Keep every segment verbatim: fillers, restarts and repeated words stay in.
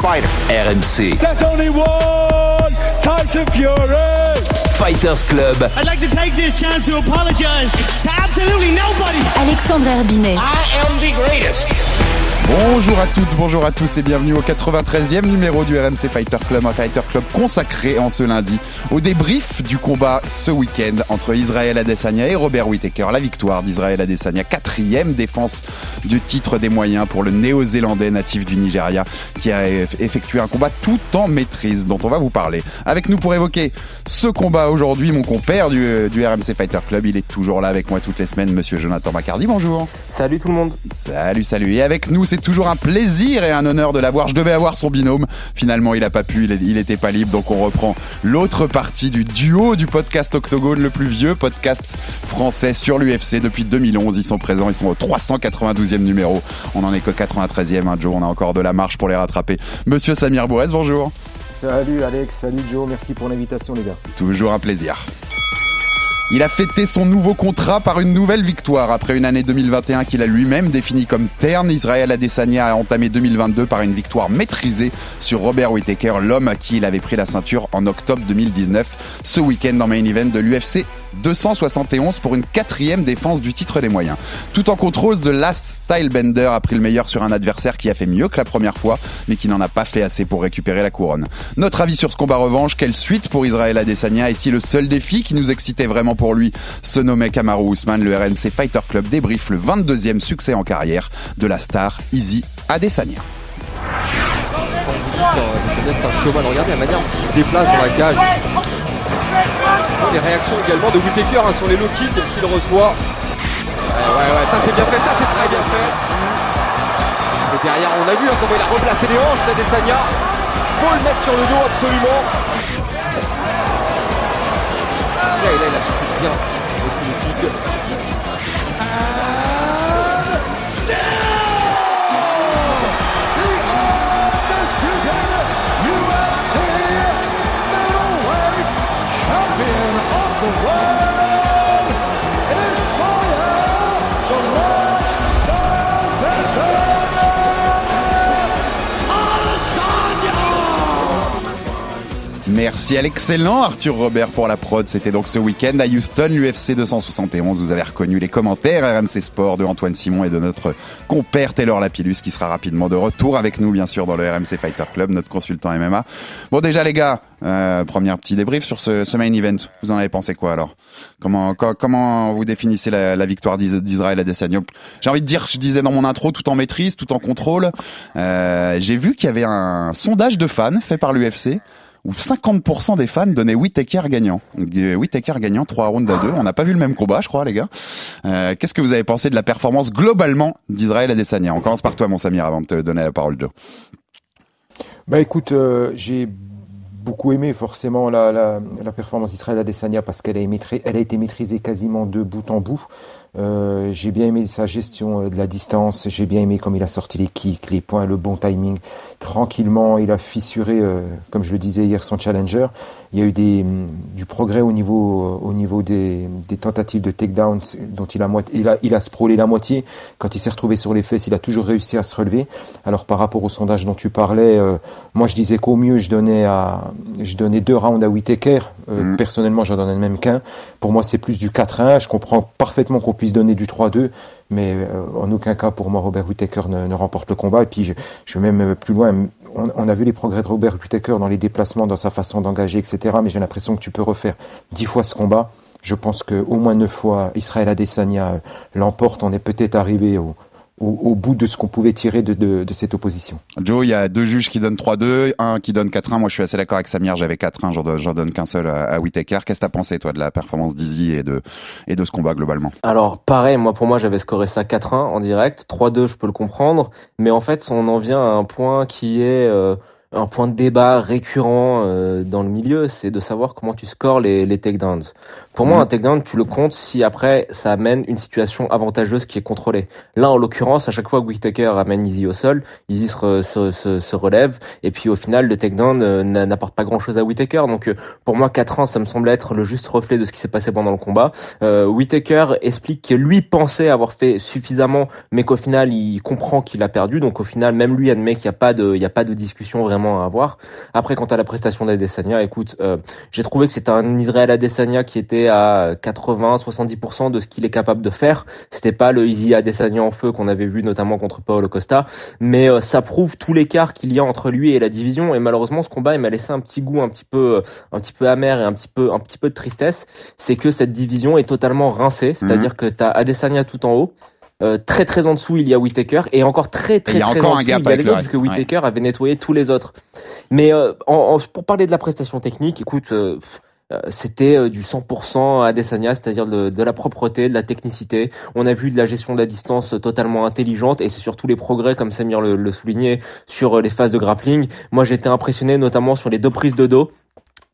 fighter? R M C. There's only one Tyson Fury. Fighters Club. I'd like to take this chance to apologize to absolutely nobody. Alexandre Herbinet. I am the greatest. Bonjour à toutes, bonjour à tous et bienvenue au quatre-vingt-treizième numéro du R M C Fighter Club, un Fighter Club consacré en ce lundi au débrief du combat ce week-end entre Israël Adesanya et Robert Whittaker. La victoire d'Israël Adesanya, quatrième défense du titre des moyens pour le néo-zélandais natif du Nigeria qui a effectué un combat tout en maîtrise dont on va vous parler. Avec nous pour évoquer ce combat aujourd'hui, mon compère du, du R M C Fighter Club, il est toujours là avec moi toutes les semaines, monsieur Jonathan McCarty, bonjour. Salut tout le monde. Salut, salut. Et avec nous, c'est toujours un plaisir et un honneur de l'avoir. Je devais avoir son binôme. Finalement, il n'a pas pu, il n'était pas libre. Donc, on reprend l'autre partie du duo du podcast Octogone, le plus vieux podcast français sur l'U F C depuis deux mille onze. Ils sont présents, ils sont au trois cent quatre-vingt-douzième numéro. On n'en est que quatre-vingt-treizième, hein, Joe. On a encore de la marche pour les rattraper. Monsieur Samir Bourez, bonjour. Salut Alex, salut Joe. Merci pour l'invitation, les gars. Toujours un plaisir. Il a fêté son nouveau contrat par une nouvelle victoire. Après une année deux mille vingt et un qu'il a lui-même définie comme terne, Israël Adesanya a entamé deux mille vingt-deux par une victoire maîtrisée sur Robert Whittaker, l'homme à qui il avait pris la ceinture en octobre deux mille dix-neuf. Ce week-end en main event de l'U F C deux cent soixante et onze pour une quatrième défense du titre des moyens. Tout en contrôle, The Last Stylebender a pris le meilleur sur un adversaire qui a fait mieux que la première fois, mais qui n'en a pas fait assez pour récupérer la couronne. Notre avis sur ce combat revanche, quelle suite pour Israël Adesanya, et si le seul défi qui nous excitait vraiment pour lui se nommait Kamaru Usman, le R M C Fighter Club débriefe le vingt-deuxième succès en carrière de la star Izzy Adesanya. C'est un cheval, regardez la manière dont il se déplace dans la cage. Les réactions également de Whittaker hein, sur les low kicks qu'il reçoit. Ouais, ouais, ouais, ça c'est bien fait, ça c'est très bien fait. Et derrière, on a vu hein, comment il a replacé les hanches d'Adesanya. Faut le mettre sur le dos absolument. Là, là, il a touché bien le kick. Merci à l'excellent Arthur Robert pour la prod. C'était donc ce week-end à Houston, l'U F C deux cent soixante et onze. Vous avez reconnu les commentaires R M C Sport de Antoine Simon et de notre compère Taylor Lapilus qui sera rapidement de retour avec nous, bien sûr, dans le R M C Fighter Club, notre consultant M M A. Bon, déjà, les gars, euh, premier petit débrief sur ce, ce main event. Vous en avez pensé quoi, alors? Comment, co- comment vous définissez la, la victoire d'Is- d'Israël Adesanya? J'ai envie de dire, je disais dans mon intro, tout en maîtrise, tout en contrôle. Euh, j'ai vu qu'il y avait un sondage de fans fait par l'U F C où cinquante pour cent des fans donnaient Whittaker gagnant. Whittaker gagnant, trois rounds à deux. On n'a pas vu le même combat, je crois, les gars. Euh, qu'est-ce que vous avez pensé de la performance globalement d'Israël Adesanya? On commence par toi, mon Samir, avant de te donner la parole, Joe. Bah écoute, euh, j'ai beaucoup aimé forcément la, la, la performance d'Israël Adesanya parce qu'elle a, émaitri, elle a été maîtrisée quasiment de bout en bout. Euh, j'ai bien aimé sa gestion de la distance, j'ai bien aimé comme il a sorti les kicks, les points, le bon timing. Tranquillement, il a fissuré, euh, comme je le disais hier, son challenger. Il y a eu des, du progrès au niveau, au niveau des, des tentatives de takedown dont il a, moitié, il, a, il a sprawlé la moitié. Quand il s'est retrouvé sur les fesses, il a toujours réussi à se relever. Alors par rapport au sondage dont tu parlais, euh, moi je disais qu'au mieux je donnais, à, je donnais deux rounds à Whittaker. Euh, mmh. Personnellement, j'en donnais même qu'un. Pour moi, c'est plus du quatre à un. Je comprends parfaitement qu'on puisse donner du trois à deux. Mais euh, en aucun cas, pour moi, Robert Whittaker ne, ne remporte le combat. Et puis, je, je vais même plus loin. On, on a vu les progrès de Robert Whittaker dans les déplacements, dans sa façon d'engager, et cetera. Mais j'ai l'impression que tu peux refaire dix fois ce combat. Je pense qu'au moins neuf fois, Israël Adesanya l'emporte. On est peut-être arrivé au, au, au bout de ce qu'on pouvait tirer de, de, de cette opposition. Joe, il y a deux juges qui donnent trois à deux, un qui donne quatre à un. Moi, je suis assez d'accord avec Samir. J'avais quatre à un. J'en, j'en donne qu'un seul à, à Whittaker. Qu'est-ce que t'as pensé, toi, de la performance d'Izzy et de, et de ce combat, globalement? Alors, pareil. Moi, pour moi, j'avais scoré ça quatre à un en direct. trois à deux, je peux le comprendre. Mais en fait, on en vient à un point qui est... Euh, un point de débat récurrent euh, dans le milieu, c'est de savoir comment tu scores les, les takedowns. Pour mmh. moi, un takedown, tu le comptes si après, ça amène une situation avantageuse qui est contrôlée. Là, en l'occurrence, à chaque fois que Whittaker amène Izzy au sol, Izzy se, se, se, se relève, et puis au final, le takedown euh, n'apporte pas grand-chose à Whittaker. Donc, euh, pour moi, quatre ans, ça me semble être le juste reflet de ce qui s'est passé pendant le combat. Euh, Whittaker explique que lui pensait avoir fait suffisamment, mais qu'au final, il comprend qu'il a perdu. Donc, au final, même lui admet qu'il n'y a pas de, il n'y a pas de discussion vraiment à avoir. Après, quant à la prestation d'Adesanya, écoute, euh, j'ai trouvé que c'était un Israël Adesanya qui était à quatre-vingts à soixante-dix pour cent de ce qu'il est capable de faire. C'était pas le Izzy Adesanya en feu qu'on avait vu notamment contre Paulo Costa, mais euh, ça prouve tout l'écart qu'il y a entre lui et la division. Et malheureusement, ce combat, il m'a laissé un petit goût un petit peu, un petit peu amer et un petit peu, un petit peu de tristesse. C'est que cette division est totalement rincée. C'est-à-dire mmh. que t'as Adesanya tout en haut. Euh, très très en dessous il y a Whittaker et encore très très, très en dessous il y a les autres parce que Whittaker ouais. avait nettoyé tous les autres. Mais euh, en, en, pour parler de la prestation technique, écoute, euh, euh, c'était euh, du cent pour cent Adesanya, c'est-à-dire de, de la propreté, de la technicité. On a vu de la gestion de la distance totalement intelligente et c'est surtout les progrès, comme Samir le, le soulignait, sur euh, les phases de grappling. Moi j'étais impressionné notamment sur les deux prises de dos.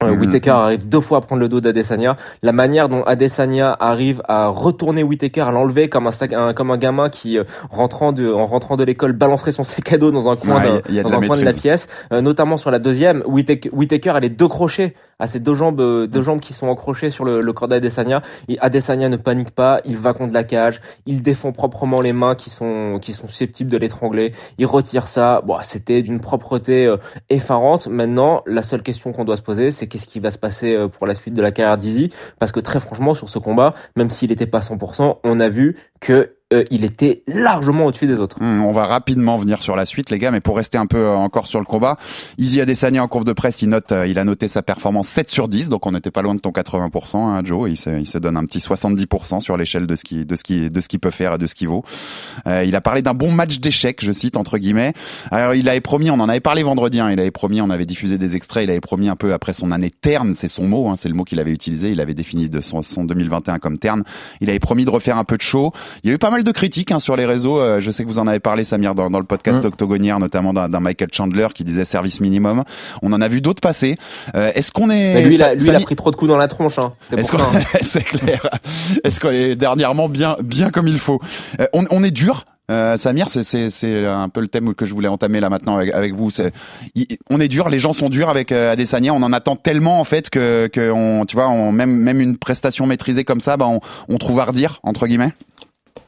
Mmh. Whittaker arrive deux fois à prendre le dos d'Adesanya. La manière dont Adesanya arrive à retourner Whittaker, à l'enlever comme un, sac, un comme un gamin qui euh, rentrant de en rentrant de l'école balancerait son sac à dos dans un coin, ouais, d'un, dans de un coin de la pièce. Euh, notamment sur la deuxième, Whittaker, Whittaker elle est deux crochets à ses deux jambes, euh, deux jambes qui sont accrochées sur le, le corps d'Adesanya. Et Adesanya ne panique pas, il va contre la cage, il défend proprement les mains qui sont qui sont susceptibles de l'étrangler. Il retire ça. Bon, c'était d'une propreté euh, effarante. Maintenant, la seule question qu'on doit se poser, c'est qu'est-ce qui va se passer pour la suite de la carrière d'Izzy, parce que très franchement sur ce combat, même s'il n'était pas cent pour cent, on a vu que euh, il était largement au-dessus des autres. Mmh, on va rapidement venir sur la suite les gars, mais pour rester un peu euh, encore sur le combat, Izzy Adesanya en conf de presse, il note, euh, il a noté sa performance sept sur dix, donc on n'était pas loin de ton quatre-vingts pour cent, hein, Joe, il se, il se donne un petit soixante-dix pour cent sur l'échelle de ce qui, de ce qui, de ce qu'il peut faire et de ce qu'il vaut. Euh, il a parlé d'un bon match d'échecs, je cite entre guillemets. Alors il avait promis, on en avait parlé vendredi, hein, il avait promis, on avait diffusé des extraits, il avait promis un peu après son année terne, c'est son mot, hein, c'est le mot qu'il avait utilisé, il avait défini de son, son deux mille vingt et un comme terne, il avait promis de refaire un peu de show. Il y a eu pas mal de critiques hein, sur les réseaux, euh, je sais que vous en avez parlé Samir dans, dans le podcast mmh. Octogonière, notamment d'un, d'un Michael Chandler qui disait service minimum, on en a vu d'autres passer. Euh, est-ce qu'on est... Mais lui, ça, il, a, lui Samir... il a pris trop de coups dans la tronche, hein. C'est, est-ce pour qu'on... ça, hein. C'est clair, est-ce qu'on est dernièrement bien, bien comme il faut. euh, on, on est dur. Euh, Samir, c'est, c'est, c'est un peu le thème que je voulais entamer là maintenant avec, avec vous. C'est, il, on est dur, les gens sont durs avec euh, Adesanya. On en attend tellement en fait que, que on, tu vois, on, même, même une prestation maîtrisée comme ça, bah on, on trouve à redire entre guillemets.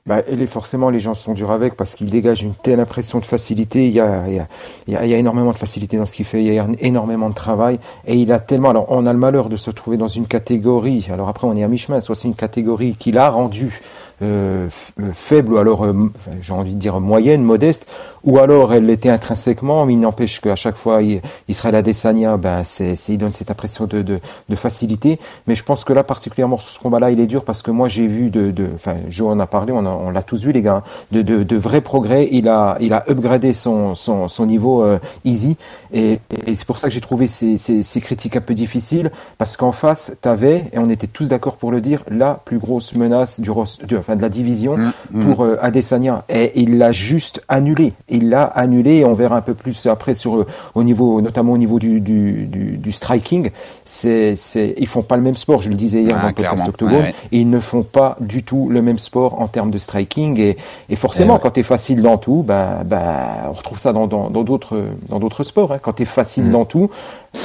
Bah, elle est forcément, les gens sont durs avec parce qu'il dégage une telle impression de facilité. Il y a, il y a, il y a énormément de facilité dans ce qu'il fait. Il y a énormément de travail et il a tellement. Alors, on a le malheur de se trouver dans une catégorie. Alors après, on est à mi-chemin. Soit c'est une catégorie qu'il a rendue euh, faible ou alors, euh, j'ai envie de dire moyenne, modeste, ou alors elle l'était intrinsèquement. Mais il n'empêche qu'à chaque fois, il, Israël Adesanya, ben, c'est, c'est, il donne cette impression de, de, de facilité. Mais je pense que là, particulièrement sur ce combat-là, il est dur parce que moi, j'ai vu de, de, enfin, Joe en a parlé. On a On l'a tous vu les gars, hein. de, de, de vrais progrès. Il a, il a upgradé son, son, son niveau euh, easy, et, et c'est pour ça que j'ai trouvé ces, ces, ces critiques un peu difficiles, parce qu'en face t'avais, et on était tous d'accord pour le dire, la plus grosse menace du de, enfin de la division mmh, pour euh, Adesanya, et il l'a juste annulé. Il l'a annulé, et on verra un peu plus après sur au niveau, notamment au niveau du, du, du, du striking. C'est, c'est, ils font pas le même sport. Je le disais hier ah, dans le podcast Octogone, ouais, ouais. Ils ne font pas du tout le même sport en termes de striking, et, et forcément euh, ouais. quand t'es facile dans tout, ben, ben, on retrouve ça dans, dans, dans d'autres, dans d'autres sports, hein. Quand t'es facile mmh. dans tout,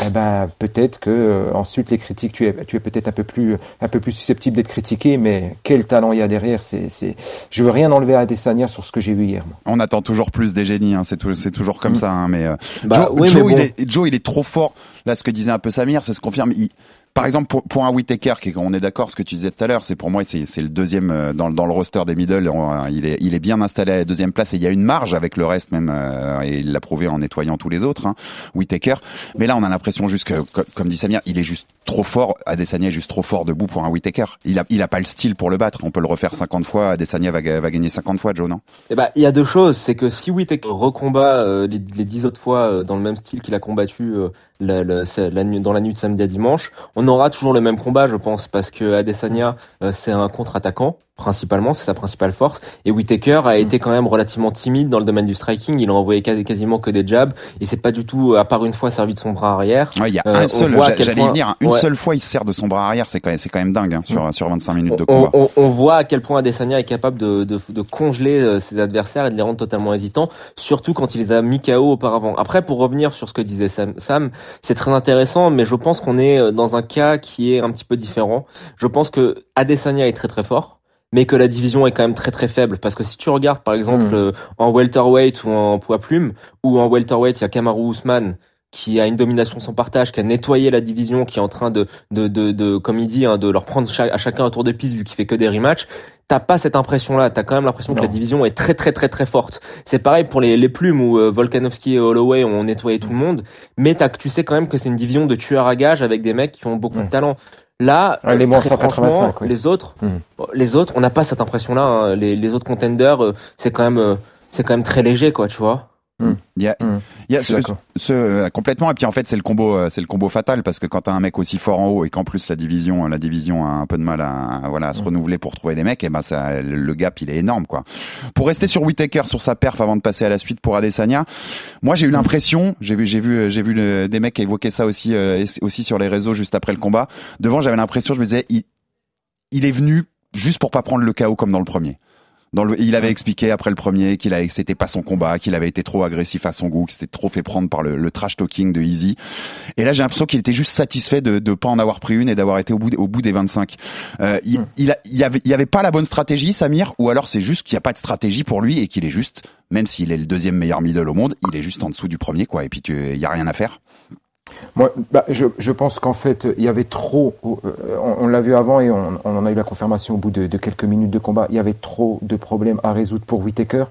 eh ben, peut-être que, euh, ensuite les critiques, tu es, tu es peut-être un peu plus, un peu plus susceptible d'être critiqué, mais quel talent il y a derrière, c'est, c'est, je veux rien enlever à Adesanya sur ce que j'ai vu hier, moi. On attend toujours plus des génies, hein. C'est tout, c'est toujours comme mmh. ça, hein, mais, euh, bah, Joe, oui, Joe, mais bon. il est, Joe, il est trop fort. Là, ce que disait un peu Samir, ça se confirme. Il, Par exemple, pour, pour un Whittaker, qui, on est d'accord, ce que tu disais tout à l'heure, c'est pour moi, c'est, c'est le deuxième dans, dans le roster des middle. On, il est, il est bien installé à la deuxième place, et il y a une marge avec le reste même. Euh, et il l'a prouvé en nettoyant tous les autres, hein, Whittaker. Mais là, on a l'impression juste que, comme, comme dit Samir, il est juste trop fort. Adesanya est juste trop fort debout pour un Whittaker. Il a, il a pas le style pour le battre. On peut le refaire cinquante fois. Adesanya va, va gagner cinquante fois, Joe, non? Eh ben, il y a deux choses. C'est que si Whittaker recombat euh, les, les dix autres fois euh, dans le même style qu'il a combattu euh, la, la, la, dans la nuit de samedi à dimanche, on aura toujours le même combat, je pense, parce que Adesanya, euh, c'est un contre-attaquant principalement, c'est sa principale force. Et Whittaker a été quand même relativement timide dans le domaine du striking. Il a envoyé quasiment que des jabs. Il s'est pas du tout, à part une fois, servi de son bras arrière. Ouais, il y a un euh, seul, j'allais point... y venir, hein. une ouais. seule fois il se sert de son bras arrière. C'est quand même, c'est quand même dingue hein, sur, sur vingt-cinq minutes de combat. On, on, on voit à quel point Adesanya est capable de, de, de congeler ses adversaires et de les rendre totalement hésitants, surtout quand il les a mis K O auparavant. Après, pour revenir sur ce que disait Sam, Sam, c'est très intéressant, mais je pense qu'on est dans un cas qui est un petit peu différent. Je pense que Adesanya est très très fort, mais que la division est quand même très très faible, parce que si tu regardes par exemple mmh. euh, en welterweight ou en poids plume, ou en welterweight il y a Kamaru Usman qui a une domination sans partage, qui a nettoyé la division, qui est en train de de de, de comme il dit hein, de leur prendre chaque, à chacun un tour de piste vu qu'il fait que des rematchs. T'as pas cette impression-là. T'as quand même l'impression non. que la division est très très très très forte. C'est pareil pour les les plumes où euh, Volkanovski et Holloway ont nettoyé tout le monde, mais t'as, tu sais quand même que c'est une division de tueurs à gages avec des mecs qui ont beaucoup mmh. de talent. Là, ouais, les, très franchement, oui. les autres, mmh. les autres, on n'a pas cette impression-là. Hein. Les, les autres contenders, euh, c'est quand même, euh, c'est quand même très léger, quoi, tu vois. Mmh. Il y a, mmh. il y a ce, ce, complètement. Et puis en fait, c'est le combo, c'est le combo fatal, parce que quand t'as un mec aussi fort en haut et qu'en plus la division, la division a un peu de mal à, voilà, à se mmh. renouveler pour trouver des mecs, et ben ça, le gap il est énorme, quoi. Pour rester sur Whittaker, sur sa perf avant de passer à la suite pour Adesanya, moi j'ai eu l'impression, j'ai vu, j'ai vu, j'ai vu le, des mecs évoquer ça aussi, euh, aussi sur les réseaux juste après le combat. Devant, j'avais l'impression, je me disais, il, il est venu juste pour pas prendre le K O comme dans le premier. Dans le, il avait expliqué après le premier qu'il avait, c'était pas son combat, qu'il avait été trop agressif à son goût, que c'était trop fait prendre par le, le trash talking de Easy. Et là, j'ai l'impression qu'il était juste satisfait de, de pas en avoir pris une et d'avoir été au bout, au bout des vingt-cinq. Euh, il, mmh. il, a, il y avait, il y avait pas la bonne stratégie, Samir, ou alors c'est juste qu'il y a pas de stratégie pour lui et qu'il est juste, même s'il est le deuxième meilleur middle au monde, il est juste en dessous du premier, quoi. Et puis tu, y a rien à faire. Moi, bah, je, je pense qu'en fait, il y avait trop, euh, on, on l'a vu avant et on, on en a eu la confirmation au bout de, de quelques minutes de combat, il y avait trop de problèmes à résoudre pour Whittaker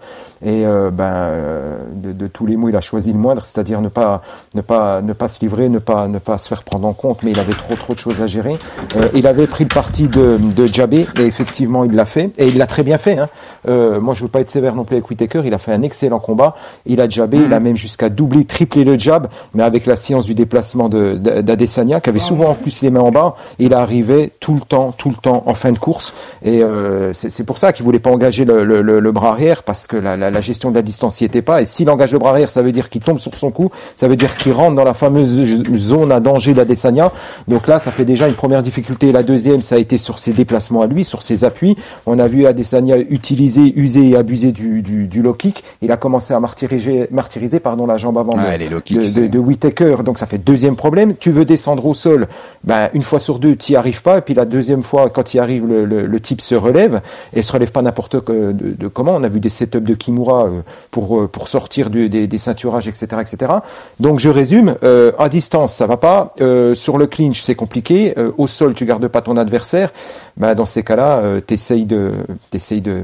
et euh, ben, euh, de, de tous les mots, il a choisi le moindre, c'est-à-dire ne pas, ne pas, ne pas se livrer, ne pas, ne pas se faire prendre en compte, mais il avait trop, trop de choses à gérer. Euh, il avait pris le parti de, de jabber et effectivement, il l'a fait et il l'a très bien fait. Hein. Euh, moi, je veux pas être sévère non plus avec Whittaker, il a fait un excellent combat, il a jabbé, il a même jusqu'à doubler, tripler le jab, mais avec la science du déplacement de, d'Adesanya, qui avait souvent en plus les mains en bas, et il arrivait tout le temps, tout le temps en fin de course. Et euh, c'est, c'est pour ça qu'il voulait pas engager le, le, le bras arrière, parce que la, la, la gestion de la distance n'y était pas. Et s'il engage le bras arrière, ça veut dire qu'il tombe sur son cou, ça veut dire qu'il rentre dans la fameuse zone à danger d'Adesanya. Donc là, ça fait déjà une première difficulté. La deuxième, ça a été sur ses déplacements à lui, sur ses appuis. On a vu Adesanya utiliser, user et abuser du, du, du low kick. Il a commencé à martyriser, martyriser pardon, la jambe avant ah, de, de, de, de Whittaker. Donc ça fait deuxième problème. Tu veux descendre au sol, ben une fois sur deux t'y arrives pas, et puis la deuxième fois quand il arrive, le, le, le type se relève et se relève pas n'importe que, de, de comment. On a vu des setups de Kimura pour pour sortir du, des, des ceinturages, etc., etc. Donc je résume, euh, à distance ça va pas, euh, sur le clinch c'est compliqué, euh, au sol tu gardes pas ton adversaire, ben dans ces cas-là euh, t'essayes de t'essayes de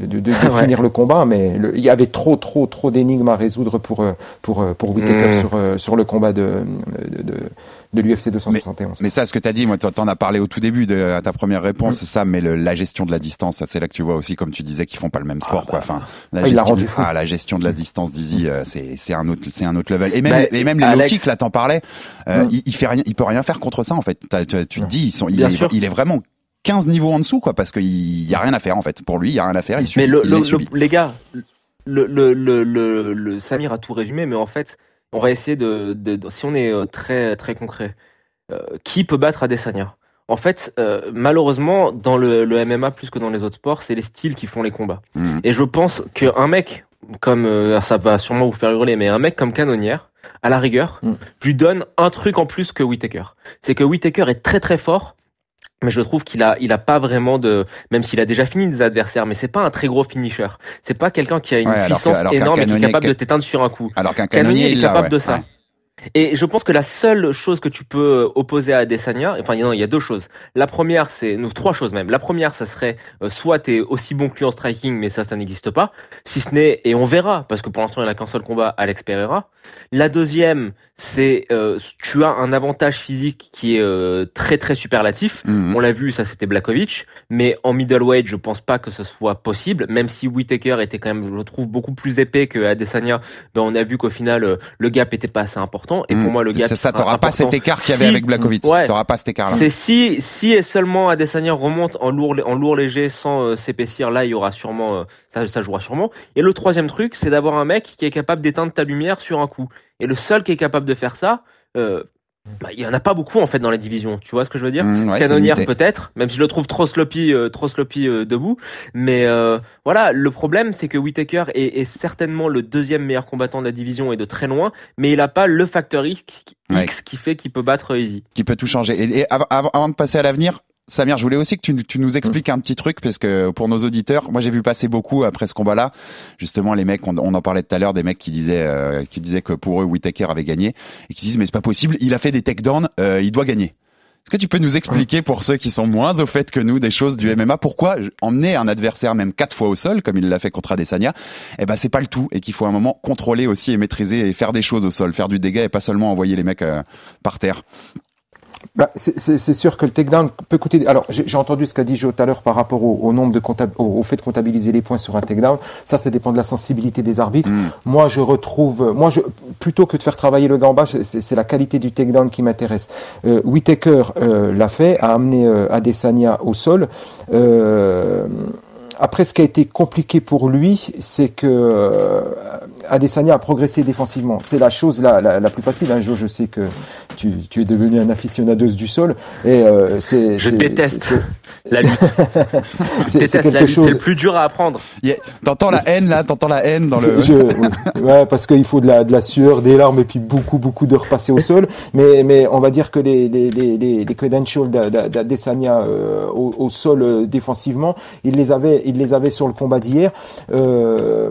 de, de, de ouais. finir le combat, mais il y avait trop, trop, trop d'énigmes à résoudre pour pour pour Whittaker mmh. sur sur le combat de de, de, de l'U F C deux cent soixante et onze. Mais, mais ça, ce que t'as dit, moi, t'en as parlé au tout début de à ta première réponse, mmh. ça, mais le, la gestion de la distance, ça, c'est là que tu vois aussi, comme tu disais, qu'ils font pas le même sport, ah, quoi. Enfin, la ah, gestion, il l'a rendu fou. Ah, la gestion de la distance d'Izzy, euh, c'est c'est un autre, c'est un autre level. Et même bah, et même les Alex... low kicks, là, t'en parlais, euh, mmh. il, il fait rien, il peut rien faire contre ça, en fait. T'as, tu tu te dis, ils sont, il, il, il est vraiment quinze niveaux en dessous, quoi, parce qu'il y a rien à faire, en fait. Pour lui, il y a rien à faire. Il subit, mais le, il le, subit. Le, les gars, le, le, le, le, le Samir a tout résumé, mais en fait, on va essayer de, de, de si on est très très concret, euh, qui peut battre Adesanya? En fait, euh, malheureusement, dans le, le M M A plus que dans les autres sports, c'est les styles qui font les combats. Mmh. Et je pense qu'un mec comme euh, ça va sûrement vous faire hurler, mais un mec comme Cannonier, à la rigueur, mmh. je lui donne un truc en plus que Whittaker. C'est que Whittaker est très très fort. Mais je trouve qu'il a, il a pas vraiment de, même s'il a déjà fini des adversaires, mais c'est pas un très gros finisher. C'est pas quelqu'un qui a une ouais, puissance que, énorme et qui est capable de t'éteindre sur un coup. Alors qu'un Cannonier est capable là, ouais, de ça. Ouais. Et je pense que la seule chose que tu peux opposer à Adesanya, enfin non, il y a deux choses. La première, c'est nous trois choses même. La première, ça serait euh, soit t'es aussi bon que lui en striking, mais ça, ça n'existe pas. Si ce n'est, et on verra, parce que pour l'instant il n'a qu'un seul combat, Alex Pereira. La deuxième, c'est euh, tu as un avantage physique qui est euh, très très superlatif. Mmh. On l'a vu, ça c'était Błachowicz, mais en middleweight, je pense pas que ce soit possible, même si Whittaker était quand même, je trouve, beaucoup plus épais que Adesanya, ben on a vu qu'au final euh, le gap était pas assez important, et mmh. pour moi le gap c'est ça, t'auras pas cet écart qu'il y avait si, avec Błachowicz, ouais, t'auras pas cet écart là. C'est si si et seulement Adesanya remonte en lourd en lourd léger sans euh, s'épaissir, là il y aura sûrement euh, ça ça jouera sûrement. Et le troisième truc, c'est d'avoir un mec qui est capable d'éteindre ta lumière sur un coup. Et le seul qui est capable de faire ça, euh, bah, il y en a pas beaucoup en fait dans la division. Tu vois ce que je veux dire? Mmh, ouais, Cannonier peut-être, même si je le trouve trop sloppy, euh, trop sloppy euh, debout. Mais euh, voilà, le problème c'est que Whittaker est, est certainement le deuxième meilleur combattant de la division et de très loin, mais il a pas le facteur X, ouais. X qui fait qu'il peut battre Easy, qui peut tout changer. Et, et av- av- avant de passer à l'avenir. Samir, je voulais aussi que tu, tu nous expliques un petit truc, parce que pour nos auditeurs, moi j'ai vu passer beaucoup après ce combat-là, justement les mecs, on, on en parlait tout à l'heure, des mecs qui disaient euh, qui disaient que pour eux Whittaker avait gagné, et qui disent mais c'est pas possible, il a fait des takedowns, euh, il doit gagner. Est-ce que tu peux nous expliquer, pour ceux qui sont moins au fait que nous des choses du M M A, pourquoi emmener un adversaire même quatre fois au sol, comme il l'a fait contre Adesanya, eh ben c'est pas le tout, et qu'il faut à un moment contrôler aussi et maîtriser et faire des choses au sol, faire du dégât et pas seulement envoyer les mecs euh, par terre. Bah, c'est, c'est, c'est sûr que le takedown peut coûter. Alors, j'ai, j'ai entendu ce qu'a dit Joe tout à l'heure par rapport au, au nombre de compta... au, au fait de comptabiliser les points sur un takedown. Ça, ça dépend de la sensibilité des arbitres. Mmh. Moi, je retrouve, moi, je plutôt que de faire travailler le gamba, c'est, c'est la qualité du takedown qui m'intéresse. Euh, Whittaker euh, l'a fait, a amené euh, Adesanya au sol. Euh... Après, ce qui a été compliqué pour lui, c'est que Adesanya a progressé défensivement. C'est la chose la, la, la plus facile. Un jour, je sais que tu, tu es devenu un aficionadeuse du sol. Et euh, c'est, je c'est, déteste c'est, c'est... la lutte. c'est, déteste c'est, la lutte. Chose... c'est le plus dur à apprendre. Yeah. T'entends la haine là, t'entends la haine dans le. Je... ouais, parce qu'il faut de la, de la sueur, des larmes et puis beaucoup, beaucoup d'heures passées au sol. Mais, mais on va dire que les, les, les, les, les credentials d'Adesanya euh, au, au sol euh, défensivement, il les avait. Il les avait sur le combat d'hier. Euh,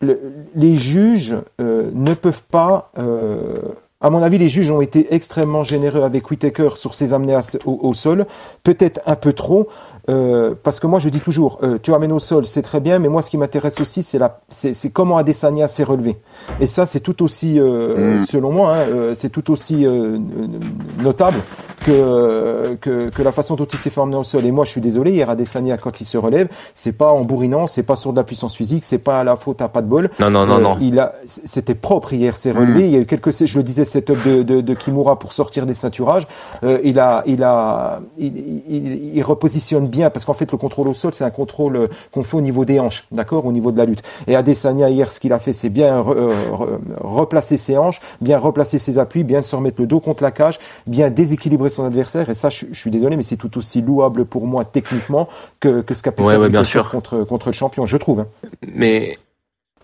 le, les juges euh, ne peuvent pas... Euh, à mon avis, les juges ont été extrêmement généreux avec Whittaker sur ses amenés à, au, au sol. Peut-être un peu trop. Euh, parce que moi, je dis toujours, euh, tu amènes au sol, c'est très bien. Mais moi, ce qui m'intéresse aussi, c'est, la, c'est, c'est comment Adesanya s'est relevé. Et ça, c'est tout aussi, euh, mmh. selon moi, hein, euh, c'est tout aussi euh, notable. Que, que, que la façon dont il s'est fait emmener au sol. Et moi, je suis désolé, hier, Adesanya, quand il se relève, c'est pas en bourrinant, c'est pas sur de la puissance physique, c'est pas à la faute à pas de bol. Non, non, non, euh, non. Il a, c'était propre hier, c'est relevé. Mmh. Il y a eu quelques, je le disais, setup de, de, de Kimura pour sortir des ceinturages. Euh, il a, il a, il, il, il repositionne bien, parce qu'en fait, le contrôle au sol, c'est un contrôle qu'on fait au niveau des hanches, d'accord, au niveau de la lutte. Et Adesanya, hier, ce qu'il a fait, c'est bien re, re, replacer ses hanches, bien replacer ses appuis, bien se remettre le dos contre la cage, bien déséquilibrer son adversaire, et ça je, je suis désolé mais c'est tout aussi louable pour moi techniquement que, que ce qu'a pu ouais, faire ouais, bien sûr. Contre, contre le champion, je trouve. Mais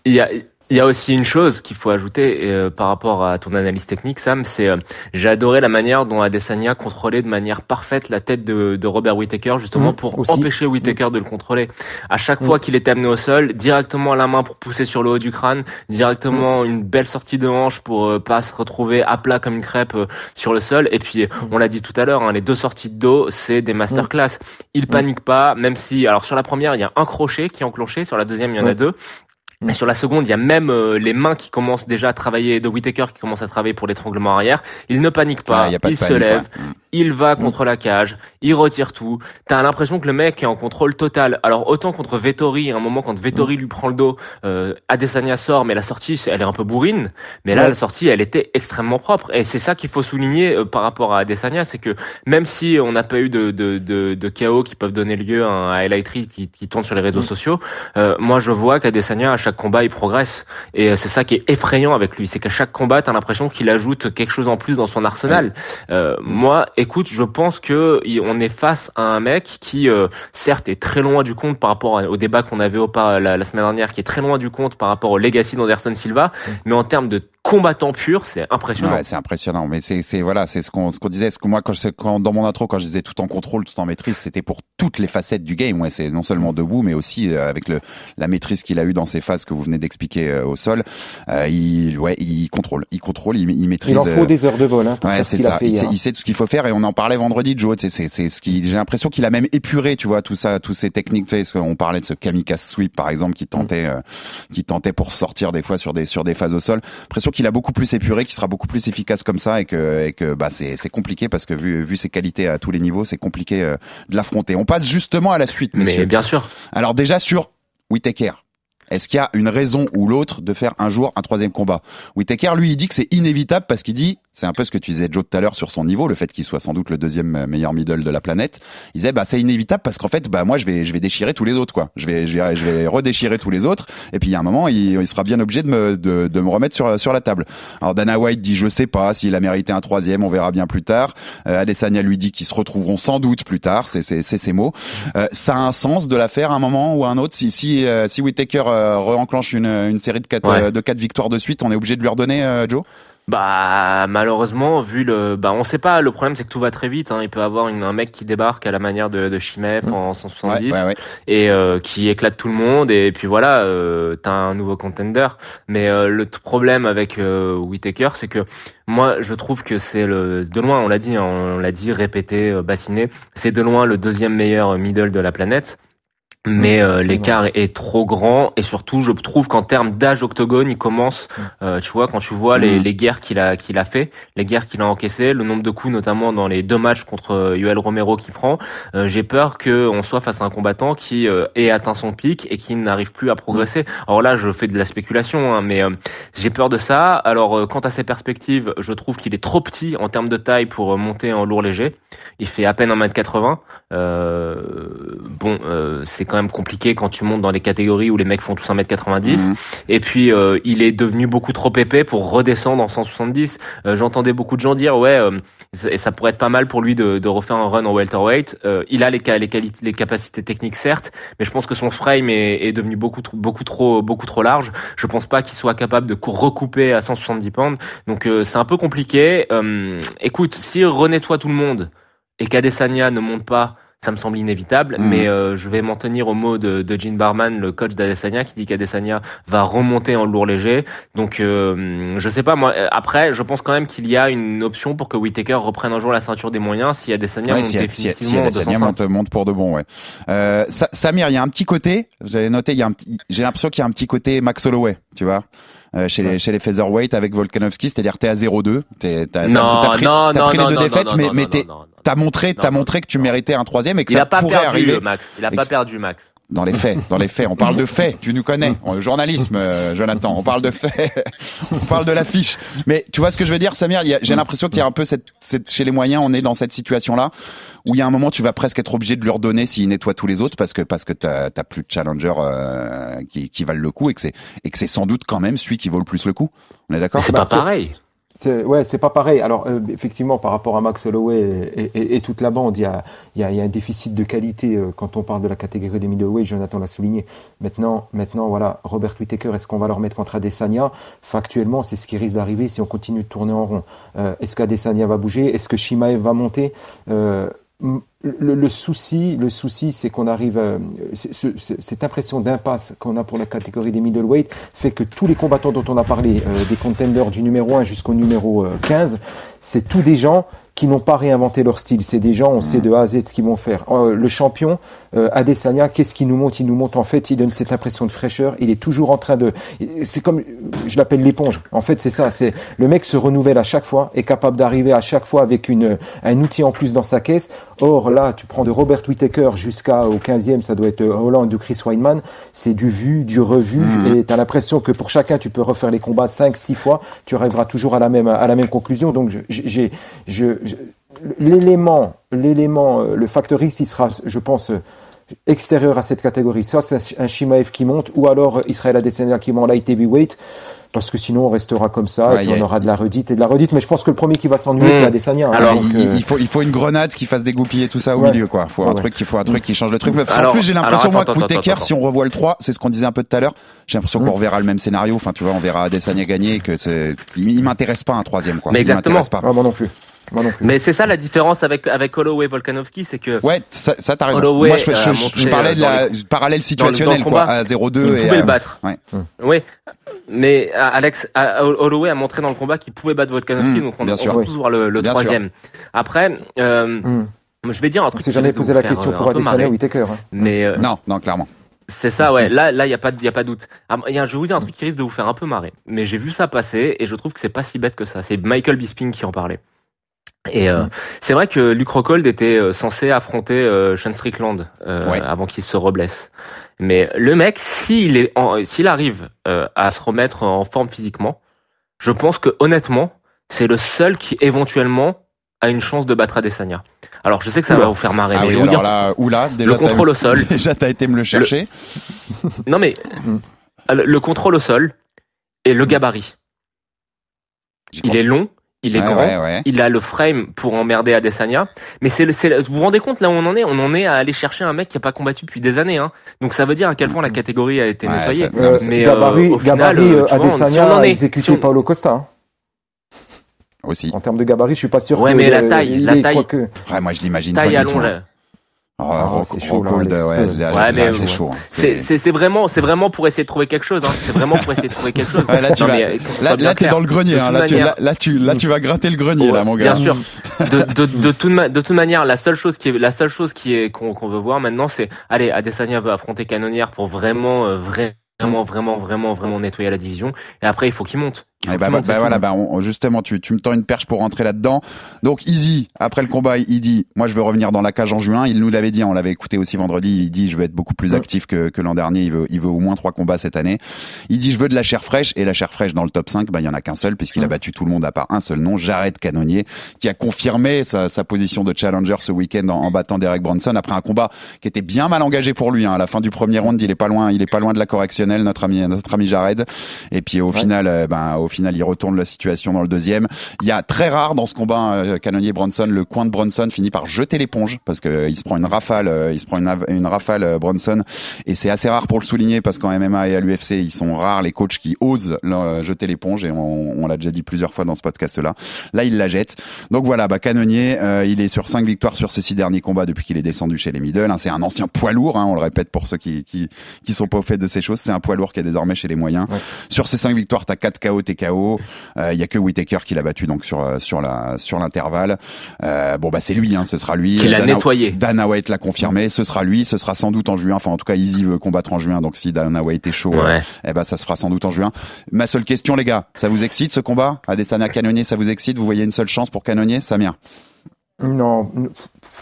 il y a, y a aussi une chose qu'il faut ajouter euh, par rapport à ton analyse technique Sam, c'est euh, j'ai adoré la manière dont Adesanya contrôlait de manière parfaite la tête de, de Robert Whittaker justement mmh, pour aussi. Empêcher Whittaker mmh. de le contrôler. À chaque mmh. fois qu'il était amené au sol, directement la main pour pousser sur le haut du crâne, directement mmh. une belle sortie de hanche pour euh, pas se retrouver à plat comme une crêpe euh, sur le sol. Et puis on l'a dit tout à l'heure, hein, les deux sorties de dos c'est des masterclass. Mmh. Il panique pas, même si alors sur la première il y a un crochet qui est enclenché, sur la deuxième il y en mmh. a deux. Mais sur la seconde, il y a même euh, les mains qui commencent déjà à travailler, de Whittaker qui commence à travailler pour l'étranglement arrière. Il ne panique pas, ah, pas il se panique, lève, ouais. il va contre mmh. la cage, il retire tout. T'as l'impression que le mec est en contrôle total. Alors autant contre Vettori, à un moment quand Vettori mmh. lui prend le dos, euh, Adesanya sort, mais la sortie, elle est un peu bourrine. Mais là, ouais. la sortie, elle était extrêmement propre. Et c'est ça qu'il faut souligner euh, par rapport à Adesanya, c'est que même si on n'a pas eu de, de, de, de K O qui peuvent donner lieu à un highlight reel qui, qui tourne sur les réseaux mmh. sociaux, euh, moi je vois qu'Adesanya, à chaque combat il progresse, et c'est ça qui est effrayant avec lui, c'est qu'à chaque combat t'as l'impression qu'il ajoute quelque chose en plus dans son arsenal. euh, moi écoute, je pense que on est face à un mec qui euh, certes est très loin du compte par rapport au débat qu'on avait au, la, la semaine dernière, qui est très loin du compte par rapport au legacy d'Anderson Silva, mais en termes de combattant pur, c'est impressionnant. Ouais, c'est impressionnant, mais c'est, c'est voilà, c'est ce qu'on, ce qu'on disait, ce que moi, quand, je, quand dans mon intro, quand je disais tout en contrôle, tout en maîtrise, c'était pour toutes les facettes du game. Ouais, c'est non seulement debout, mais aussi avec le la maîtrise qu'il a eu dans ces phases que vous venez d'expliquer euh, au sol. Euh, il ouais, il contrôle, il contrôle, il, il maîtrise. Il en faut euh, des heures de vol. Hein, pour ouais, faire c'est ce qu'il ça. A fait, il, hein. sait, il sait tout ce qu'il faut faire. et on en parlait vendredi, Joe. C'est, c'est, c'est ce qui, j'ai l'impression qu'il a même épuré, tu vois, tout ça, toutes ces techniques. Tu sais, on parlait de ce kamikaze sweep, par exemple, qui tentait, euh, qui tentait pour sortir des fois sur des sur des phases au sol. L'impression qu'il a beaucoup plus épuré, qu'il sera beaucoup plus efficace comme ça, et que et que bah c'est c'est compliqué parce que vu vu ses qualités à tous les niveaux, c'est compliqué euh, de l'affronter. On passe justement à la suite, messieurs. Mais bien sûr. Alors déjà sur Whittaker. Est-ce qu'il y a une raison ou l'autre de faire un jour un troisième combat? Whittaker, lui, il dit que c'est inévitable parce qu'il dit, c'est un peu ce que tu disais, Joe, tout à l'heure sur son niveau, le fait qu'il soit sans doute le deuxième meilleur middle de la planète. Il disait, bah, c'est inévitable parce qu'en fait, bah, moi, je vais, je vais déchirer tous les autres, quoi. Je vais, je vais, je vais redéchirer tous les autres. Et puis, il y a un moment, il, il sera bien obligé de me, de, de me remettre sur, sur la table. Alors, Dana White dit, je sais pas s'il a mérité un troisième, on verra bien plus tard. Euh, Adesanya lui dit qu'ils se retrouveront sans doute plus tard. C'est, c'est, c'est ses mots. Euh, ça a un sens de la faire à un moment ou à un autre. Si, si, euh, si Whittaker, euh, re-enclenche une, une série de quatre, ouais. de quatre victoires de suite, on est obligé de lui redonner, euh, Joe? Bah malheureusement, vu le, bah on sait pas. Le problème c'est que tout va très vite. Hein. Il peut avoir une, un mec qui débarque à la manière de, de Chimaev mmh. en cent soixante-dix ouais, ouais, ouais. et euh, qui éclate tout le monde. Et puis voilà, euh, t'as un nouveau contender. Mais euh, le t- problème avec euh, Whittaker, c'est que moi je trouve que c'est le, de loin, on l'a dit, hein, on l'a dit, répété, euh, bassiné, c'est de loin le deuxième meilleur middle de la planète. Mais euh, l'écart vrai. est trop grand et surtout je trouve qu'en termes d'âge octogone il commence, euh, tu vois, quand tu vois les, les guerres qu'il a qu'il a fait, les guerres qu'il a encaissées, le nombre de coups notamment dans les deux matchs contre Yoel Romero qu'il prend, euh, j'ai peur qu'on soit face à un combattant qui euh, ait atteint son pic et qui n'arrive plus à progresser. Alors là je fais de la spéculation, hein, mais euh, j'ai peur de ça. Alors euh, quant à ses perspectives, je trouve qu'il est trop petit en termes de taille pour euh, monter en lourd léger. Il fait à peine un mètre quatre-vingts. Euh, bon, euh, c'est quand même compliqué quand tu montes dans les catégories où les mecs font tous un mètre quatre-vingt-dix. Mmh. Et puis, euh, il est devenu beaucoup trop épais pour redescendre en cent soixante-dix. Euh, j'entendais beaucoup de gens dire, ouais, euh, ça, ça pourrait être pas mal pour lui de, de refaire un run en welterweight. Euh, il a les, les, quali- les capacités techniques, certes, mais je pense que son frame est, est devenu beaucoup, tr- beaucoup, trop, beaucoup trop large. Je pense pas qu'il soit capable de cou- recouper à cent soixante-dix pounds. Donc, euh, c'est un peu compliqué. Euh, écoute, si renettoie tout le monde et qu'Adesanya ne monte pas, ça me semble inévitable, mmh. mais euh, je vais m'en tenir aux mots de, de Gene Barman, le coach d'Adesanya, qui dit qu'Adesanya va remonter en lourd léger. Donc, euh, je sais pas, moi, après, je pense quand même qu'il y a une option pour que Whittaker reprenne un jour la ceinture des moyens si Adesanya ouais, monte si, définitivement si, si Adesanya monte, monte pour de bon, ouais. Euh, Sa- Samir, il y a un petit côté, j'avais noté, y a un petit, j'ai l'impression qu'il y a un petit côté Max Holloway, tu vois Euh, chez ouais. les chez les featherweight avec Volkanovski, c'est-à-dire t'es à zéro deux, t'es t'as, non, t'as pris, non, t'as pris non, les deux non, défaites, non, mais, non, mais t'es, non, non, t'as montré non, t'as montré que tu méritais un troisième et que ça pourrait arriver. Il a pas perdu Max, il a pas perdu Max. Dans les faits, dans les faits, on parle de faits, tu nous connais, en journalisme, euh, Jonathan, on parle de faits, on parle de l'affiche. Mais tu vois ce que je veux dire, Samir, y a, j'ai l'impression qu'il y a un peu cette, cette, chez les moyens, on est dans cette situation-là, où il y a un moment, tu vas presque être obligé de leur donner s'ils nettoient tous les autres, parce que, parce que t'as, t'as plus de challenger, euh, qui, qui valent le coup, et que c'est, et que c'est sans doute quand même celui qui vaut le plus le coup. On est d'accord? Mais c'est bah, pas pareil. C'est, ouais, c'est pas pareil. Alors euh, effectivement, par rapport à Max Holloway et, et, et toute la bande, il y a, y, a, y a un déficit de qualité euh, quand on parle de la catégorie des middleweight. Jonathan l'a souligné. Maintenant, maintenant, voilà, Robert Whittaker, est-ce qu'on va leur mettre contre Adesanya? Factuellement, c'est ce qui risque d'arriver si on continue de tourner en rond. Euh, est-ce qu'Adesanya va bouger? Est-ce que Chimaev va monter? euh, Le, le souci, le souci, c'est qu'on arrive à, c'est, c'est, cette impression d'impasse qu'on a pour la catégorie des middleweight fait que tous les combattants dont on a parlé, euh, des contenders du numéro un jusqu'au numéro quinze, c'est tous des gens qui n'ont pas réinventé leur style. C'est des gens, on sait de A à Z ce qu'ils vont faire. Euh, le champion, euh, Adesanya, qu'est-ce qu'il nous montre? Il nous montre, en fait, il donne cette impression de fraîcheur. Il est toujours en train de... C'est comme... Je l'appelle l'éponge. En fait, c'est ça. C'est le mec se renouvelle à chaque fois, est capable d'arriver à chaque fois avec une un outil en plus dans sa caisse. Or, là, tu prends de Robert Whittaker jusqu'au quinzième, ça doit être Hollande ou Chris Weidman. C'est du vu, du revu. Mmh. Et tu as l'impression que pour chacun, tu peux refaire les combats cinq, six fois. Tu arriveras toujours à la même, à la même conclusion. Donc, je, j'ai... je, je L'élément, l'élément, le facteur X, il sera, je pense, extérieur à cette catégorie. Ça, c'est un Chimaev qui monte, ou alors Israël Adesanya qui monte light heavyweight, parce que sinon on restera comme ça, ouais, et puis on aura a... de la redite et de la redite. Mais je pense que le premier qui va s'ennuyer, mmh. c'est Adesanya. Alors, hein, donc, il, euh... il faut, il faut une grenade qui fasse dégoupiller tout ça au ouais. milieu, quoi. Faut ouais, un ouais. truc, il faut un truc qui change le truc. Parce alors, qu'en plus, j'ai l'impression, alors, attends, moi, que Whittaker, si on revoit le trois, c'est ce qu'on disait un peu tout à l'heure, j'ai l'impression mmh. qu'on reverra le même scénario. Enfin, tu vois, on verra Adesanya gagner et que c'est, il, il m'intéresse pas un troisième, quoi. Mais exactement. Il pas. Ah, moi non plus. Mais c'est ça la différence avec avec Holloway Volkanovski, c'est que ouais ça, ça t'as raison. Holloway, moi je, je, je, je parlais de la les, parallèle situationnel, quoi, à zéro deux, il et pouvait euh, le battre. Ouais. Mmh. Oui. Mais Alex Holloway a montré dans le combat qu'il pouvait battre Volkanovski, mmh, donc on va tous oui. voir le, le troisième. Sûr. Après, euh, mmh. je vais dire un truc. On s'est jamais posé la question pour Adesanya ou Whittaker. Mais euh, non, non, clairement. C'est ça, ouais. Là, là, il y a pas, il y a pas de doute. Ah, y a, je vais vous dire un truc qui risque de vous faire un peu marrer, mais j'ai vu ça passer et je trouve que c'est pas si bête que ça. C'est Michael Bisping qui en parlait. Et euh, c'est vrai que Luke Rockhold était censé affronter euh, Sean Strickland euh, ouais. avant qu'il se reblesse. Mais le mec, s'il est, en, s'il arrive euh, à se remettre en forme physiquement, je pense que honnêtement, c'est le seul qui éventuellement a une chance de battre Adesanya. Alors je sais que ça oula. va vous faire marrer. Ah mais oui, je alors dire, là, oula, déjà le contrôle au sol. Déjà t'as été me le chercher. Le... non mais le contrôle au sol et le gabarit. J'ai il compris. est long. Il est ouais, grand, ouais, ouais. il a le frame pour emmerder Adesanya, mais c'est, le, c'est le, vous vous rendez compte là où on en est, on en est à aller chercher un mec qui a pas combattu depuis des années, hein. Donc ça veut dire à quel point la catégorie a été ouais, nettoyée. Ça, euh, mais gabarit, euh, au final, gabarit euh, Adesanya vois, on, si on a est, exécuté si on... Paulo Costa. Hein. Aussi. En termes de gabarit, je suis pas sûr. Ouais, que mais la taille, il la est, taille. Que... Ouais, moi je l'imagine taille pas du tout. Hein. Oh, oh, c'est chaud, là, cold, ouais, là, ouais, mais là, c'est, ouais. chaud. C'est, c'est, c'est vraiment, c'est vraiment pour essayer de trouver quelque chose, hein. C'est vraiment pour essayer de trouver quelque chose. Ouais, là, tu non, vas, mais, là, là t'es dans le grenier, hein. Là, manière... tu, là, là, tu, là, tu vas gratter le grenier, oh, là, mon gars. Bien sûr. De, de, de toute, ma... de toute manière, la seule chose qui est, la seule chose qui est, qu'on, qu'on veut voir maintenant, c'est, allez, Adesanya veut affronter Cannonier pour vraiment, euh, vrai, vraiment, vraiment, vraiment, vraiment nettoyer la division. Et après, il faut qu'il monte. Et bah, bah, bah voilà, bah, on, justement, tu, tu me tends une perche pour rentrer là-dedans. Donc, Izzy, après le combat, il dit, moi, je veux revenir dans la cage en juin. Il nous l'avait dit, on l'avait écouté aussi vendredi. Il dit, je veux être beaucoup plus actif que, que l'an dernier. Il veut, il veut au moins trois combats cette année. Il dit, je veux de la chair fraîche. Et la chair fraîche dans le top cinq, bah, il y en a qu'un seul, puisqu'il a battu tout le monde à part un seul nom, Jared Cannonier, qui a confirmé sa, sa position de challenger ce week-end en, en battant Derek Bronson après un combat qui était bien mal engagé pour lui, hein. À la fin du premier round, il est pas loin, il est pas loin de la correctionnelle, notre ami, notre ami Jared. Et puis, au ouais. final, euh, ben, bah, Au final, il retourne la situation dans le deuxième. Il y a très rare dans ce combat euh, Cannonier-Bronson, le coin de Bronson finit par jeter l'éponge parce que euh, il se prend une rafale, euh, il se prend une, av- une rafale euh, Bronson, et c'est assez rare pour le souligner parce qu'en M M A et à l'U F C, ils sont rares les coachs qui osent euh, jeter l'éponge, et on, on l'a déjà dit plusieurs fois dans ce podcast-là. Là, il la jette. Donc voilà, bah Cannonier, euh, il est sur cinq victoires sur ses six derniers combats depuis qu'il est descendu chez les middle. Hein. C'est un ancien poids lourd, hein, on le répète pour ceux qui, qui qui sont pas au fait de ces choses, c'est un poids lourd qui est désormais chez les moyens. Ouais. Sur ses cinq victoires, t'as quatre K O, t'es K O. Il euh, y a que Whittaker qui l'a battu donc sur sur la sur l'intervalle. Euh, bon bah c'est lui, hein, ce sera lui. Qui l'a Dana, nettoyé. Dana White l'a confirmé, ce sera lui, ce sera sans doute en juin. Enfin en tout cas, Izzy veut combattre en juin, donc si Dana White est chaud, ouais. euh, eh ben ça se fera sans doute en juin. Ma seule question, les gars, ça vous excite ce combat? Adesanya Cannonier, ça vous excite? Vous voyez une seule chance pour Cannonier, Samir? Non,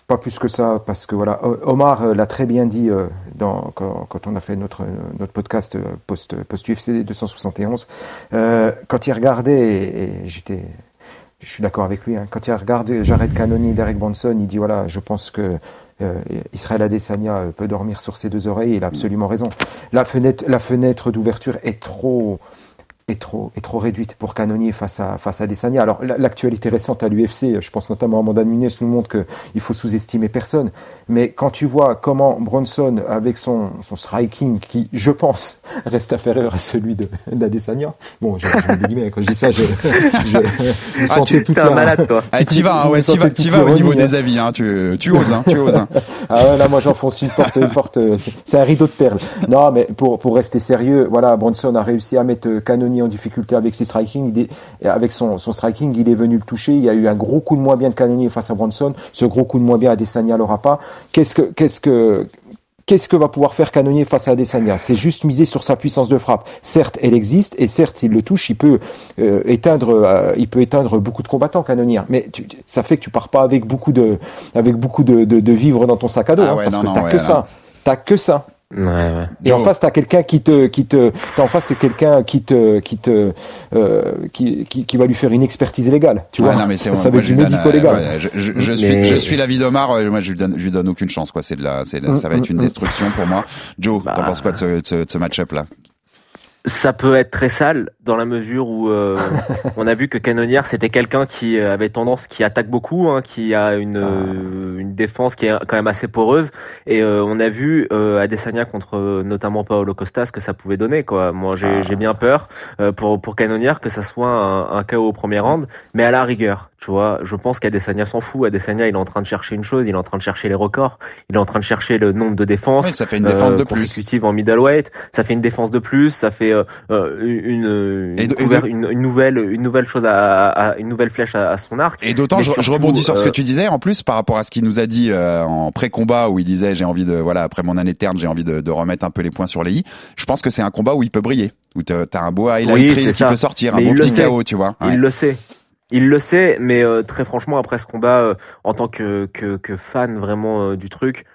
pas plus que ça, parce que voilà, Omar l'a très bien dit euh, dans, quand, quand on a fait notre notre podcast post post U F C deux cent soixante et onze. Euh, quand il regardait, et, et j'étais, je suis d'accord avec lui. Hein, quand il regarde Jared Cannonier, Derek Bronson, il dit voilà, je pense que euh, Israël Adesanya peut dormir sur ses deux oreilles. Et il a absolument raison. La fenêtre, la fenêtre d'ouverture est trop. est trop est trop réduite pour Cannonier face à face à Adesanya. Alors l'actualité récente à l'U F C, je pense notamment à Amanda Nunes, nous montre que il faut sous-estimer personne. Mais quand tu vois comment Bronson avec son son striking qui je pense reste inférieur à celui de d'Adesanya. Bon, je je me guillemets quand je dis ça, je je me sentais ah, tout un malade toi. Ah, tu vas hein, ouais, tu vas tu vas au niveau hein. des avis hein, tu tu oses hein, tu oses hein. Ah ouais, là moi j'enfonce une porte une porte c'est, c'est un rideau de perles. Non, mais pour pour rester sérieux, voilà, Bronson a réussi à mettre Cannonier en difficulté avec ses striking, il est, avec son, son striking, il est venu le toucher. Il y a eu un gros coup de moins bien de Cannonier face à Bronson. Ce gros coup de moins bien, Adesanya l'aura pas. Qu'est-ce que, qu'est-ce que, qu'est-ce que va pouvoir faire Cannonier face à Adesanya? C'est juste miser sur sa puissance de frappe. Certes, elle existe, et certes, s'il le touche, il peut euh, éteindre, euh, il peut éteindre beaucoup de combattants, Cannonier. Mais tu, ça fait que tu pars pas avec beaucoup de, avec beaucoup de, de, de vivres dans ton sac à dos, ah ouais, hein, parce non, que non, t'as ouais, que là. ça, t'as que ça. Ouais, ouais. Et en face t'as quelqu'un qui te qui te t'as en face c'est quelqu'un qui te qui te euh, qui, qui qui va lui faire une expertise légale, tu vois. Ah non, mais c'est, ça veut du médico-légal. Ouais, je, je, je suis mais... je suis l'avis d'Omar, moi je lui donne je lui donne aucune chance quoi, c'est de la c'est de la, ça va être une destruction pour moi. Joe, bah... t'en penses quoi de ce, de ce match-up là? Ça peut être très sale dans la mesure où euh, on a vu que Cannonier c'était quelqu'un qui avait tendance qui attaque beaucoup, hein, qui a une, euh, une défense qui est quand même assez poreuse. Et euh, on a vu euh, Adesanya contre euh, notamment Paulo Costa ce que ça pouvait donner, quoi. Moi, j'ai, ah. j'ai bien peur euh, pour pour Cannonier que ça soit un, un K O au premier round, mais à la rigueur, tu vois. Je pense qu'Adesanya s'en fout. Adesanya, il est en train de chercher une chose, il est en train de chercher les records, il est en train de chercher le nombre de défenses. Oui, ça fait une défense euh, de plus consécutive en middleweight. Ça fait une défense de plus. Ça fait euh, une, une, couvert, de... une une nouvelle une nouvelle chose à, à, à une nouvelle flèche à, à son arc. Et d'autant, je, je rebondis sur euh, ce que tu disais en plus par rapport à ce qu'il nous a dit euh, en pré-combat où il disait j'ai envie de voilà après mon année de terne j'ai envie de, de remettre un peu les points sur les i. Je pense que c'est un combat où il peut briller, où t'as un beau highlight oui, qui peut sortir, mais un beau petit K O, tu vois. Ouais. Il le sait. Il le sait, mais euh, très franchement après ce combat, euh, en tant que que, que fan vraiment euh, du truc.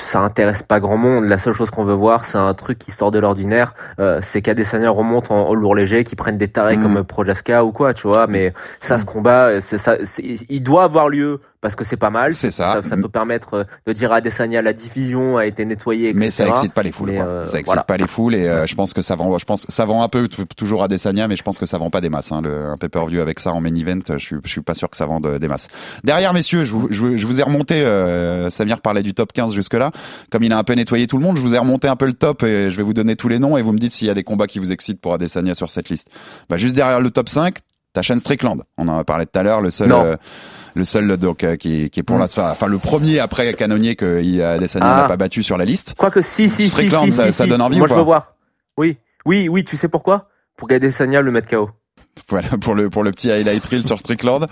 Ça intéresse pas grand monde. La seule chose qu'on veut voir, c'est un truc qui sort de l'ordinaire. Euh, c'est qu'Adesanya remonte en, en lourd léger, qui prennent des tarés mmh. comme Prochaska ou quoi, tu vois. Mais ça, mmh. ce combat, c'est ça, c'est, il doit avoir lieu parce que c'est pas mal. C'est ça. Ça, ça mmh. peut permettre de dire à Adesanya la division a été nettoyée, et cetera. Mais ça excite pas les foules. Mais, euh, ça excite voilà. pas les foules et euh, je pense que ça vend. Je pense ça vend un peu toujours Adesanya, mais je pense que ça vend pas des masses. Hein. Le, un pay-per-view avec ça en main event, je suis, je suis pas sûr que ça vende de, des masses. Derrière, messieurs, je vous, je, je vous ai remonté. Euh, Samir parlait du top quinze. Jusque-là, comme il a un peu nettoyé tout le monde, je vous ai remonté un peu le top et je vais vous donner tous les noms et vous me dites s'il y a des combats qui vous excitent pour Adesanya sur cette liste. Bah juste derrière le top cinq, t'as Sean Strickland. On en a parlé tout à l'heure, le seul, euh, le seul donc euh, qui, qui est pour la, enfin le premier après Cannonier que il, Adesanya ah. n'a pas battu sur la liste. Quoique si si Strickland, si, si, si, ça, si, ça donne envie. Moi je veux voir. Oui oui oui, tu sais pourquoi? Pour qu'Adesanya le mette K O. Voilà pour le pour le petit highlight reel sur Strickland.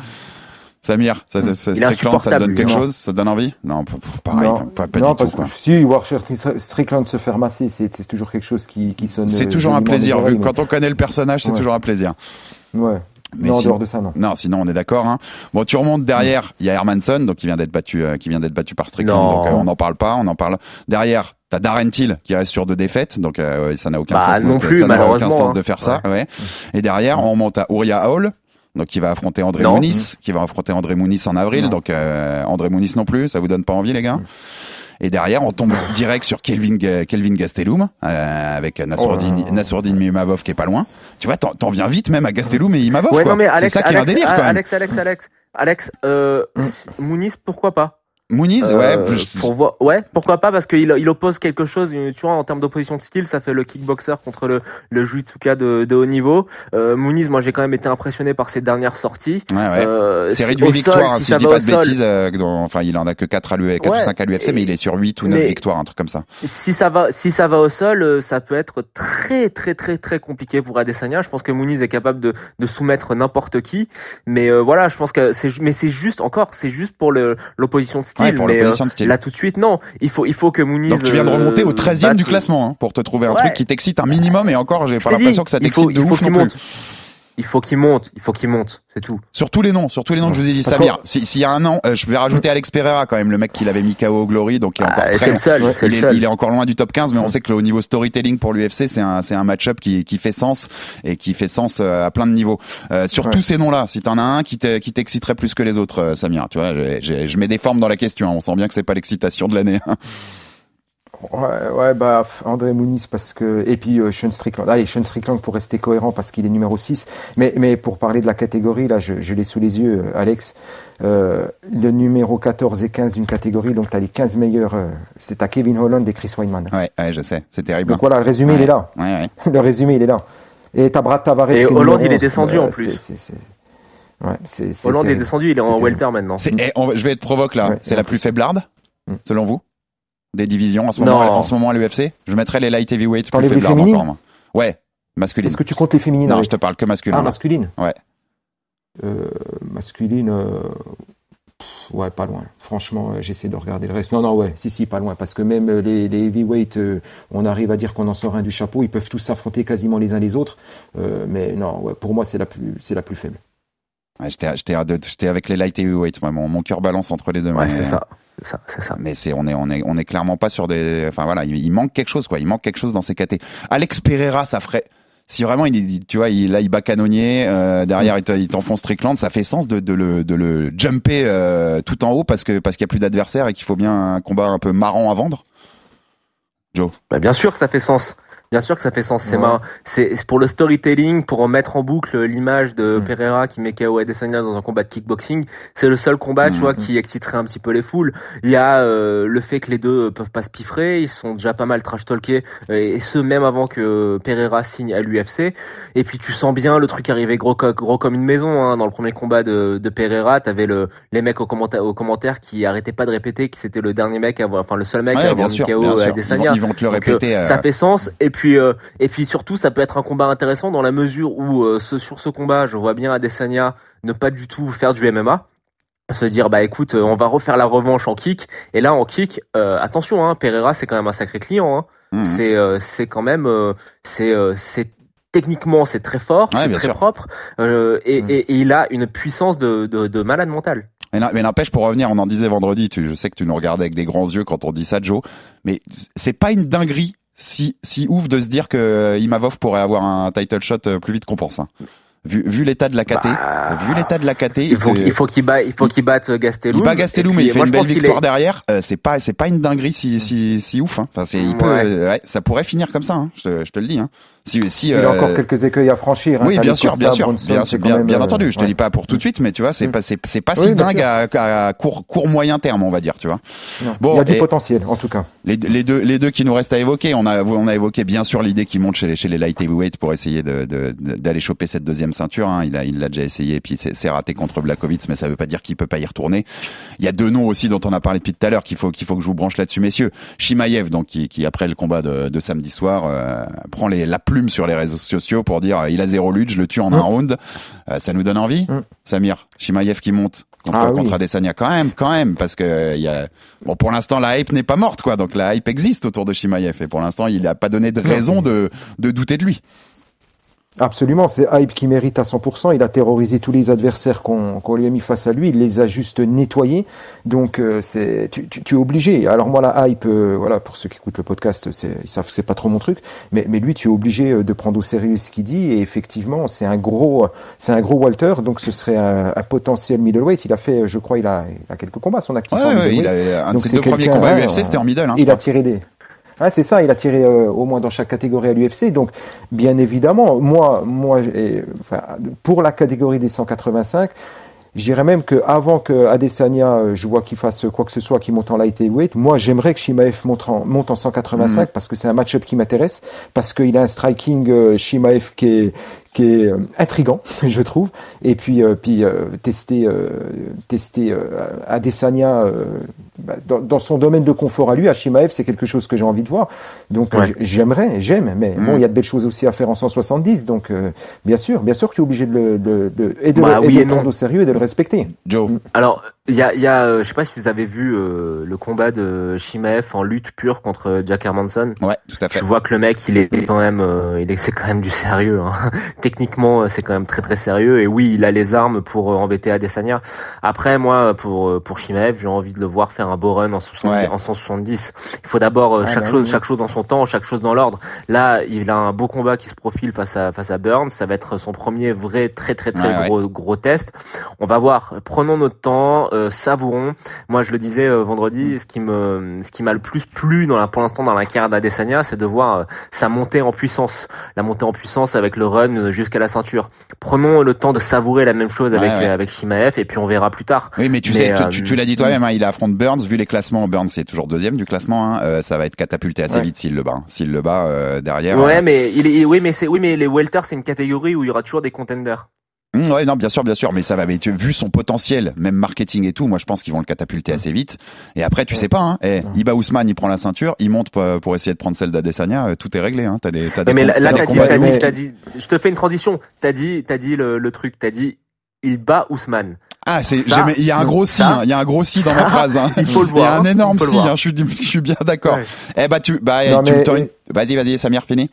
Samir, ça, ça, Strickland, ça te donne quelque non. chose? Ça te donne envie? Non, pareil, non, pas, pas non, du parce tout. Quoi. Que si voir Strickland se faire masser, c'est, c'est toujours quelque chose qui, qui sonne. C'est toujours un plaisir. Vu, mais... Quand on connaît le personnage, c'est ouais. toujours un plaisir. Ouais. Mais non, si... en dehors de ça, non. Non, sinon on est d'accord. Hein. Bon, tu remontes derrière. Il y a Hermanson, donc qui vient d'être battu, euh, qui vient d'être battu par Strickland. Non. Donc euh, on n'en parle pas. On en parle derrière. T'as Darren Till qui reste sur deux défaites, donc euh, ça n'a aucun bah, sens. Non plus, ça n'a aucun sens hein. de faire ouais. ça. Ouais. Et derrière, on monte à Uriah Hall. Donc qui va affronter André non. Muniz, qui va affronter André Muniz en avril. Non. Donc euh, André Muniz non plus, ça vous donne pas envie les gars. Et derrière on tombe direct sur Kelvin Kelvin Gastelum euh, avec Nassourdine oh. Nassourdine Imavov qui est pas loin. Tu vois, t'en, t'en viens vite même à Gastelum et Imavov. Ouais, quoi. Non mais Alex, c'est ça qui Alex, est un délire quand même. Alex Alex Alex Alex euh, Muniz pourquoi pas? Muniz, ouais, euh, je... pour voir, ouais, pourquoi pas, parce qu'il il oppose quelque chose, tu vois, en termes d'opposition de style, ça fait le kickboxer contre le le judoka de, de haut niveau. Euh, Muniz, moi j'ai quand même été impressionné par ses dernières sorties. Ouais, ouais. Euh, série de huit victoires, hein, si, si je dis pas de sol. bêtises, euh, dans, enfin il en a que quatre à l'U F C, quatre ouais, ou cinq à l'U F C, mais il est sur huit ou neuf victoires, un truc comme ça. Si ça va, si ça va au sol, euh, ça peut être très très très très compliqué pour Adesanya. Je pense que Muniz est capable de de soumettre n'importe qui, mais euh, voilà, je pense que c'est, mais c'est juste encore, c'est juste pour le l'opposition de style. Ouais, pour mais euh, de style. Là tout de suite non, il faut il faut que Muniz. Donc tu viens de remonter au treizième du classement hein, pour te trouver un ouais. truc qui t'excite un minimum, et encore j'ai je pas l'impression dit, que ça t'excite faut, de ouf non monte. plus. Il faut qu'il monte, il faut qu'il monte, c'est tout. Sur tous les noms, sur tous les noms que je vous ai dit, Parce Samir. S'il si y a un an, euh, je vais rajouter Alex Pereira quand même, le mec qui l'avait mis K O au Glory, donc il est encore ah, très c'est le seul, il, c'est est, le seul. il est encore loin du top quinze, mais on sait que le, au niveau storytelling pour l'U F C, c'est un, c'est un match-up qui, qui fait sens et qui fait sens à plein de niveaux. Euh, sur ouais. tous ces noms-là, si t'en as un qui, qui t'exciterait plus que les autres, euh, Samir, tu vois, je, je, je mets des formes dans la question, hein, on sent bien que c'est pas l'excitation de l'année. Hein. Ouais, ouais, bah, André Muniz parce que, et puis, euh, Sean Strickland. Allez, Sean Strickland pour rester cohérent parce qu'il est numéro six. Mais, mais pour parler de la catégorie, là, je, je l'ai sous les yeux, Alex. Euh, le numéro quatorze et quinze d'une catégorie, donc t'as les quinze meilleurs, euh, c'est à Kevin Holland et Chris Weidman. Ouais, ouais, je sais. C'est terrible. Donc voilà, le résumé, ouais. il est là. Ouais, ouais. Le résumé, il est là. Et t'as Brad Tavares. Et Holland, il est descendu, euh, en plus. C'est, c'est, c'est... Ouais, c'est, c'est Holland terrible. Est descendu, il est c'est en welter maintenant. C'est, eh, on, je vais être provoque, là. Ouais, c'est la plus faiblarde, mmh. selon vous? Des divisions en ce moment, en ce moment à l'U F C, je mettrais les light heavyweights plus faiblards en forme. Ouais, masculine. Est-ce que tu comptes les féminines? Non, je te parle que masculine. Ah, masculine. Ouais. Euh, masculine. Euh... Pff, ouais, pas loin. Franchement, j'essaie de regarder le reste. Non, non, ouais, si, si, pas loin, parce que même les, les heavyweights, euh, on arrive à dire qu'on en sort un du chapeau. Ils peuvent tous s'affronter quasiment les uns les autres. Euh, mais non, ouais, pour moi, c'est la plus, c'est la plus faible. Ouais, j'étais, j'étais, j'étais avec les light heavyweights. Moi, mon, mon cœur balance entre les deux. Ouais, mais... c'est ça. C'est ça, c'est ça. Mais c'est, on est, on est, on est clairement pas sur des, enfin voilà, il, il manque quelque chose, quoi. Il manque quelque chose dans ces catés. Alex Pereira, ça ferait, si vraiment il, il tu vois, il, là, il bat Cannonier, euh, derrière, il, il t'enfonce Strickland, ça fait sens de, de le, de le jumper, euh, tout en haut parce que, parce qu'il y a plus d'adversaires et qu'il faut bien un combat un peu marrant à vendre. Joe. Bah, bien sûr que ça fait sens. Bien sûr que ça fait sens, ouais. C'est, marrant. C'est pour le storytelling, pour en mettre en boucle l'image de mmh. Pereira qui met K O Adesanya dans un combat de kickboxing. C'est le seul combat, mmh. tu vois, mmh. qui exciterait un petit peu les foules. Il y a euh, le fait que les deux peuvent pas se piffrer, ils sont déjà pas mal trash-talkés, et, et ce même avant que Pereira signe à l'U F C. Et puis tu sens bien le truc arriver gros, gros comme une maison. Hein. Dans le premier combat de, de Pereira, t'avais le, les mecs aux commentaires, aux commentaires qui arrêtaient pas de répéter que c'était le dernier mec, à, enfin le seul mec ouais, à avoir mis K O Adesanya. Ils vont te le répéter. Donc, euh, ça fait sens. Et puis euh, et puis surtout, ça peut être un combat intéressant dans la mesure où euh, ce, sur ce combat, je vois bien Adesanya ne pas du tout faire du M M A. Se dire bah écoute, euh, on va refaire la revanche en kick. Et là en kick, euh, attention, hein, Pereira c'est quand même un sacré client. Hein. Mmh. C'est euh, c'est quand même euh, c'est euh, c'est techniquement c'est très fort, ouais, c'est très sûr. propre, euh, et, mmh. et, et il a une puissance de, de, de malade mental. Mais n'empêche, pour revenir, on en disait vendredi, tu, je sais que tu nous regardais avec des grands yeux quand on dit ça, Joe, mais c'est pas une dinguerie si, si ouf de se dire que Imavov pourrait avoir un title shot plus vite qu'on pense. Hein. Vu, vu l'état de la K T, bah, vu l'état de la K T, il faut, il faut qu'il bat, il faut qu'il batte Gastelum. Il bat Gastelum, mais il fait moi, une belle victoire est... derrière. Euh, c'est pas, c'est pas une dinguerie si, si, si ouf. Hein. Enfin, c'est, il ouais. peut, euh, ouais, ça pourrait finir comme ça. Hein. Je, je te le dis. Hein. Si, si, euh... il a encore quelques écueils à franchir. Oui, hein, bien sûr, Costa, bien sûr, Brunson, bien, c'est bien, même, bien euh... entendu. Je te ouais. dis pas pour tout de suite, mais tu vois, c'est mmh. pas, c'est, c'est pas si oui, dingue à, à, à court, court moyen terme, on va dire, tu vois. Non. Bon, il y a du potentiel, en tout cas. Les, les deux, les deux qui nous restent à évoquer, on a, on a évoqué bien sûr l'idée qui monte chez les, chez les light heavyweight pour essayer de, de, d'aller choper cette deuxième ceinture, hein. il a, il l'a déjà essayé et puis c'est, c'est raté contre Błachowicz, mais ça veut pas dire qu'il peut pas y retourner. Il y a deux noms aussi dont on a parlé depuis tout à l'heure qu'il faut, qu'il faut que je vous branche là-dessus, messieurs. Chimaev, donc, qui, qui après le combat de, de samedi soir, euh, prend les, la plume sur les réseaux sociaux pour dire, euh, il a zéro lutte, je le tue en mmh. un round. Euh, ça nous donne envie, mmh. Samir. Chimaev qui monte contre, ah, contre oui. Adesanya, quand même, quand même, parce que il y a, bon, pour l'instant, la hype n'est pas morte, quoi. Donc la hype existe autour de Chimaev et pour l'instant, il a pas donné de raison de, de douter de lui. Absolument, c'est hype qui mérite à cent pour cent. Il a terrorisé tous les adversaires qu'on, qu'on lui a mis face à lui. Il les a juste nettoyés. Donc, euh, c'est, tu, tu, tu es obligé. Alors moi, la hype, euh, voilà, pour ceux qui écoutent le podcast, c'est, ils savent que c'est pas trop mon truc. Mais, mais lui, tu es obligé de prendre au sérieux ce qu'il dit. Et effectivement, c'est un gros, c'est un gros welter. Donc, ce serait un, un potentiel middleweight. Il a fait, je crois, il a, il a quelques combats son actif. Ouais, en ouais, il a, un de ses deux premiers combats à U F C, c'était en middle. Hein, il a tiré des. Ah, c'est ça, il a tiré euh, au moins dans chaque catégorie à l'U F C. Donc, bien évidemment, moi, moi, j'ai, enfin, pour la catégorie des cent quatre-vingt-cinq, je dirais même que avant que Adesanya, je vois qu'il fasse quoi que ce soit, qu'il monte en light heavyweight, moi, j'aimerais que Chimaev monte en, monte en cent quatre-vingt-cinq mmh. parce que c'est un match-up qui m'intéresse, parce qu'il a un striking euh, Chimaev qui est qui est intriguant, je trouve, et puis euh, puis euh, tester euh, tester euh, Adesanya euh, bah, dans, dans son domaine de confort à lui, à Chimaev, c'est quelque chose que j'ai envie de voir. Donc ouais. j'aimerais, j'aime, mais mmh. bon, il y a de belles choses aussi à faire en cent soixante-dix, donc euh, bien sûr, bien sûr que tu es obligé de le de, de, et de, bah, le, et oui, de et le prendre au sérieux et de le respecter. Joe. Alors il y a il y a euh, je sais pas si vous avez vu euh, le combat de Chimaev en lutte pure contre Jack Hermanson. Ouais, tout à fait. Tu vois que le mec, il est quand même, euh, il est c'est quand même du sérieux. Hein. Techniquement, c'est quand même très très sérieux et oui, il a les armes pour embêter Adesanya. Après, moi, pour pour Chimaev, j'ai envie de le voir faire un beau run en cent soixante-dix. Ouais. Il faut d'abord ah, chaque bah, chose, oui. chaque chose dans son temps, chaque chose dans l'ordre. Là, il a un beau combat qui se profile face à face à Burns. Ça va être son premier vrai très très très ouais, gros ouais. gros test. On va voir. Prenons notre temps, euh, savourons. Moi, je le disais euh, vendredi, ce qui me ce qui m'a le plus plu dans la pour l'instant dans la carrière d'Adesanya, c'est de voir euh, sa montée en puissance, la montée en puissance avec le run jusqu'à la ceinture. Prenons le temps de savourer la même chose avec ouais, ouais. avec Chimaev et puis on verra plus tard. Oui, mais tu mais sais, euh, tu, tu, tu l'as dit toi-même, hein, il affronte Burns. Vu les classements, Burns c'est toujours deuxième du classement. Hein, euh, ça va être catapulté assez ouais. vite s'il le bat. Hein, s'il le bat euh, derrière. Ouais, euh, mais il est, oui, mais c'est oui, mais les welters c'est une catégorie où il y aura toujours des contenders. Mmh, ouais, non, bien sûr, bien sûr, mais ça va. Mais tu, vu son potentiel, même marketing et tout, moi je pense qu'ils vont le catapulter assez vite. Et après, tu ouais. sais pas. Hein, eh, il bat Ousmane, il prend la ceinture, il monte pour, pour essayer de prendre celle d'Adesanya. Tout est réglé. Hein, t'as des, t'as des. Mais, com- mais là, t'as, t'as, dit, t'as, dit, t'as dit, je te fais une transition. T'as dit, t'as dit le, le truc. T'as dit, il bat Ousmane. Ah, c'est, il y a un gros si, il hein, y a un gros si dans ça, ma phrase, hein. Il faut le voir. Il y a un énorme si, hein, je suis, je suis bien d'accord. Ouais. Eh bah tu, bah non, tu, mais... bah vas-y, vas-y, Samir, fini.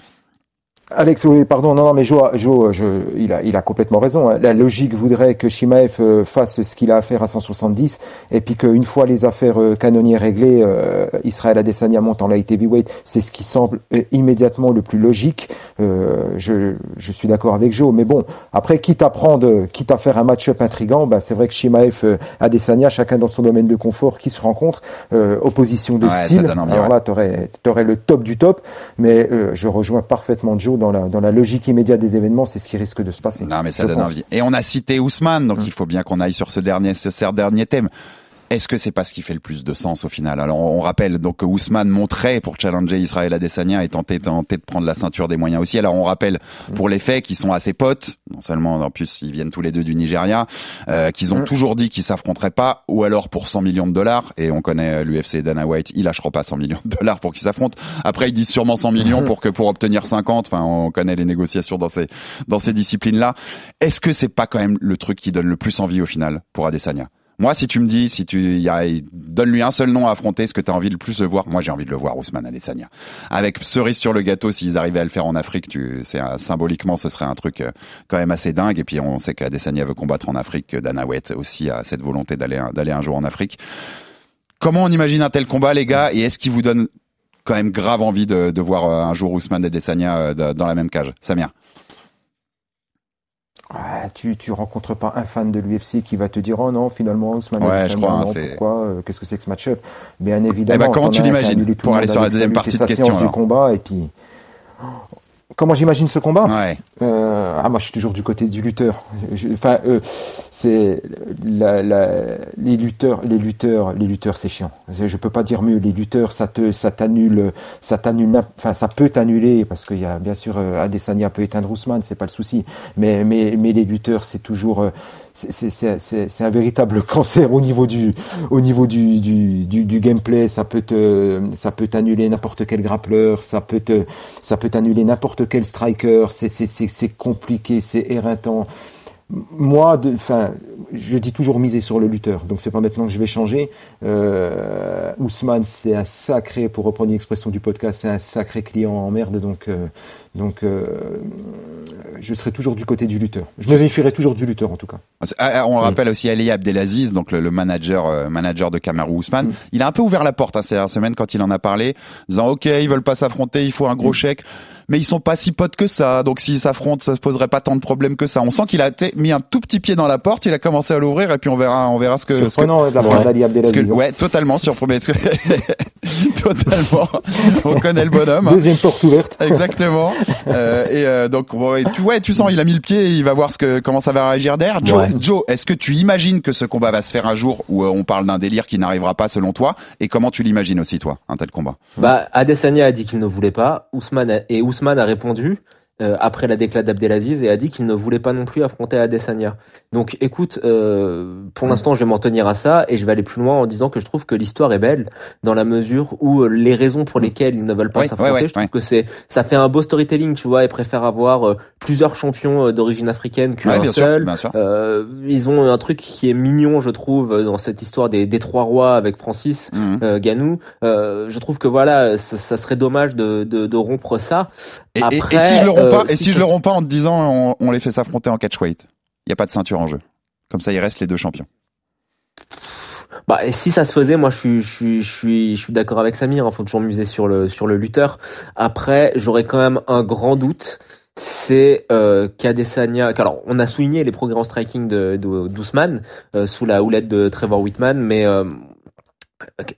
Alex, oui, pardon, non, non, mais Joe, Joe je, il, a, il a complètement raison. Hein. La logique voudrait que Chimaev euh, fasse ce qu'il a à faire à cent soixante-dix, et puis qu'une fois les affaires euh, Cannonier réglées, euh, Israël Adesanya monte en light heavyweight. C'est ce qui semble euh, immédiatement le plus logique. Euh, je, je suis d'accord avec Joe, mais bon, après, quitte à prendre, quitte à faire un match-up intrigant, bah, c'est vrai que Chimaev, euh, Adesanya, chacun dans son domaine de confort, qui se rencontre, euh, opposition de ouais, style. Envie, alors ouais. là, t'aurais, t'aurais le top du top, mais euh, je rejoins parfaitement Joe. Dans la, dans la logique immédiate des événements, c'est ce qui risque de se passer. Non, mais ça donne pense. envie. Et on a cité Ousmane, donc mmh. il faut bien qu'on aille sur ce dernier, ce, ce dernier thème. Est-ce que c'est pas ce qui fait le plus de sens au final? Alors, on rappelle donc que Ousmane montrait pour challenger Israël Adesanya et tenter, tenter de prendre la ceinture des moyens aussi. Alors, on rappelle pour les faits qu'ils sont assez potes, non seulement, en plus, ils viennent tous les deux du Nigeria, euh, qu'ils ont mmh. toujours dit qu'ils s'affronteraient pas, ou alors pour cent millions de dollars, et on connaît l'U F C Dana White, il lâchera pas cent millions de dollars pour qu'ils s'affrontent. Après, ils disent sûrement cent millions mmh. pour que, pour obtenir cinquante, enfin, on connaît les négociations dans ces, dans ces disciplines-là. Est-ce que c'est pas quand même le truc qui donne le plus envie au final pour Adesanya? Moi, si tu me dis, si tu, y a, donne-lui un seul nom à affronter, ce que tu as envie de le plus le voir. Moi, j'ai envie de le voir, Ousmane Adesanya. Avec cerise sur le gâteau, s'ils arrivaient à le faire en Afrique, tu, c'est un, symboliquement, ce serait un truc quand même assez dingue. Et puis, on sait qu'Adesanya veut combattre en Afrique, que Dana White aussi a cette volonté d'aller, d'aller un jour en Afrique. Comment on imagine un tel combat, les gars? Et est-ce qu'il vous donne quand même grave envie de, de voir un jour Ousmane Adesanya dans la même cage? Samir? Ah, tu tu rencontres pas un fan de l'U F C qui va te dire oh non finalement Ousmane ouais, je crois, hein, non, pourquoi euh, qu'est-ce que c'est que ce match-up? Bien évidemment. Eh ben, comment tu l'imagines pour aller sur la deuxième partie de question du combat? Et puis comment j'imagine ce combat? Ouais. euh, ah moi je suis toujours du côté du lutteur. Enfin euh, c'est la, la, les lutteurs les lutteurs les lutteurs c'est chiant. Je peux pas dire mieux. Les lutteurs ça te ça t'annule ça t'annule enfin ça peut t'annuler parce qu'il y a bien sûr Adesanya peut éteindre Ousmane, c'est pas le souci. Mais mais mais les lutteurs c'est toujours c'est c'est c'est c'est un véritable cancer au niveau du au niveau du du du, du gameplay. Ça peut te ça peut t'annuler n'importe quel grappleur, ça peut te ça peut t'annuler n'importe quel striker. C'est c'est c'est c'est compliqué, c'est éreintant. Moi, enfin, je dis toujours miser sur le lutteur, donc c'est pas maintenant que je vais changer. Euh, Ousmane, c'est un sacré, pour reprendre une expression du podcast, c'est un sacré client en merde, donc euh, donc euh, je serai toujours du côté du lutteur. Je me méfierai toujours du lutteur en tout cas. Ah, on le rappelle oui. aussi Ali Abdelaziz, donc le, le manager euh, manager de Kamaru Usman. Mm. Il a un peu ouvert la porte hein, ces dernières semaines quand il en a parlé, disant ok, ils veulent pas s'affronter, il faut un gros mm. chèque. Mais ils sont pas si potes que ça, donc s'ils s'affrontent, ça se poserait pas tant de problèmes que ça. On sent qu'il a mis un tout petit pied dans la porte, il a commencé à l'ouvrir, et puis on verra, on verra ce que. Surprenant d'avoir Ali Abdelaziz. Ouais, totalement surprenant. Totalement. On connaît le bonhomme. Deuxième porte ouverte. Exactement. Euh, et euh, donc ouais, tu ouais, tu sens, il a mis le pied, et il va voir ce que comment ça va réagir derrière. Joe, ouais. Joe, est-ce que tu imagines que ce combat va se faire un jour où euh, on parle d'un délire qui n'arrivera pas selon toi, et comment tu l'imagines aussi toi, un tel combat? Bah, Adesanya a dit qu'il ne voulait pas. Ousmane a, et Ousmane Ousmane a répondu euh, après la déclaration d'Abdelaziz et a dit qu'il ne voulait pas non plus affronter Adesanya. Donc écoute, euh, pour l'instant je vais m'en tenir à ça et je vais aller plus loin en disant que je trouve que l'histoire est belle dans la mesure où les raisons pour lesquelles ils ne veulent pas oui, s'affronter, ouais, ouais, je trouve ouais. que c'est ça fait un beau storytelling, tu vois, ils préfèrent avoir euh, plusieurs champions d'origine africaine qu'un ouais, seul. Sûr, sûr. Euh, ils ont un truc qui est mignon, je trouve, dans cette histoire des, des trois rois avec Francis mmh. euh, Ganou. Euh, je trouve que voilà, ça, ça serait dommage de, de, de rompre ça. Et, Après, et, et si je le romps pas, euh, et si, si je le romps pas en te disant, on, on les fait s'affronter en catchweight. Il n'y a pas de ceinture en jeu. Comme ça, il reste les deux champions. Bah, et si ça se faisait, moi, je suis, je suis, je suis, je suis d'accord avec Samir. Hein, faut toujours muser sur le, sur le lutteur. Après, j'aurais quand même un grand doute. C'est euh, qu'Adesanya. Alors, on a souligné les progrès en striking de, de d'Ousmane euh, sous la houlette de Trevor Whitman, mais euh,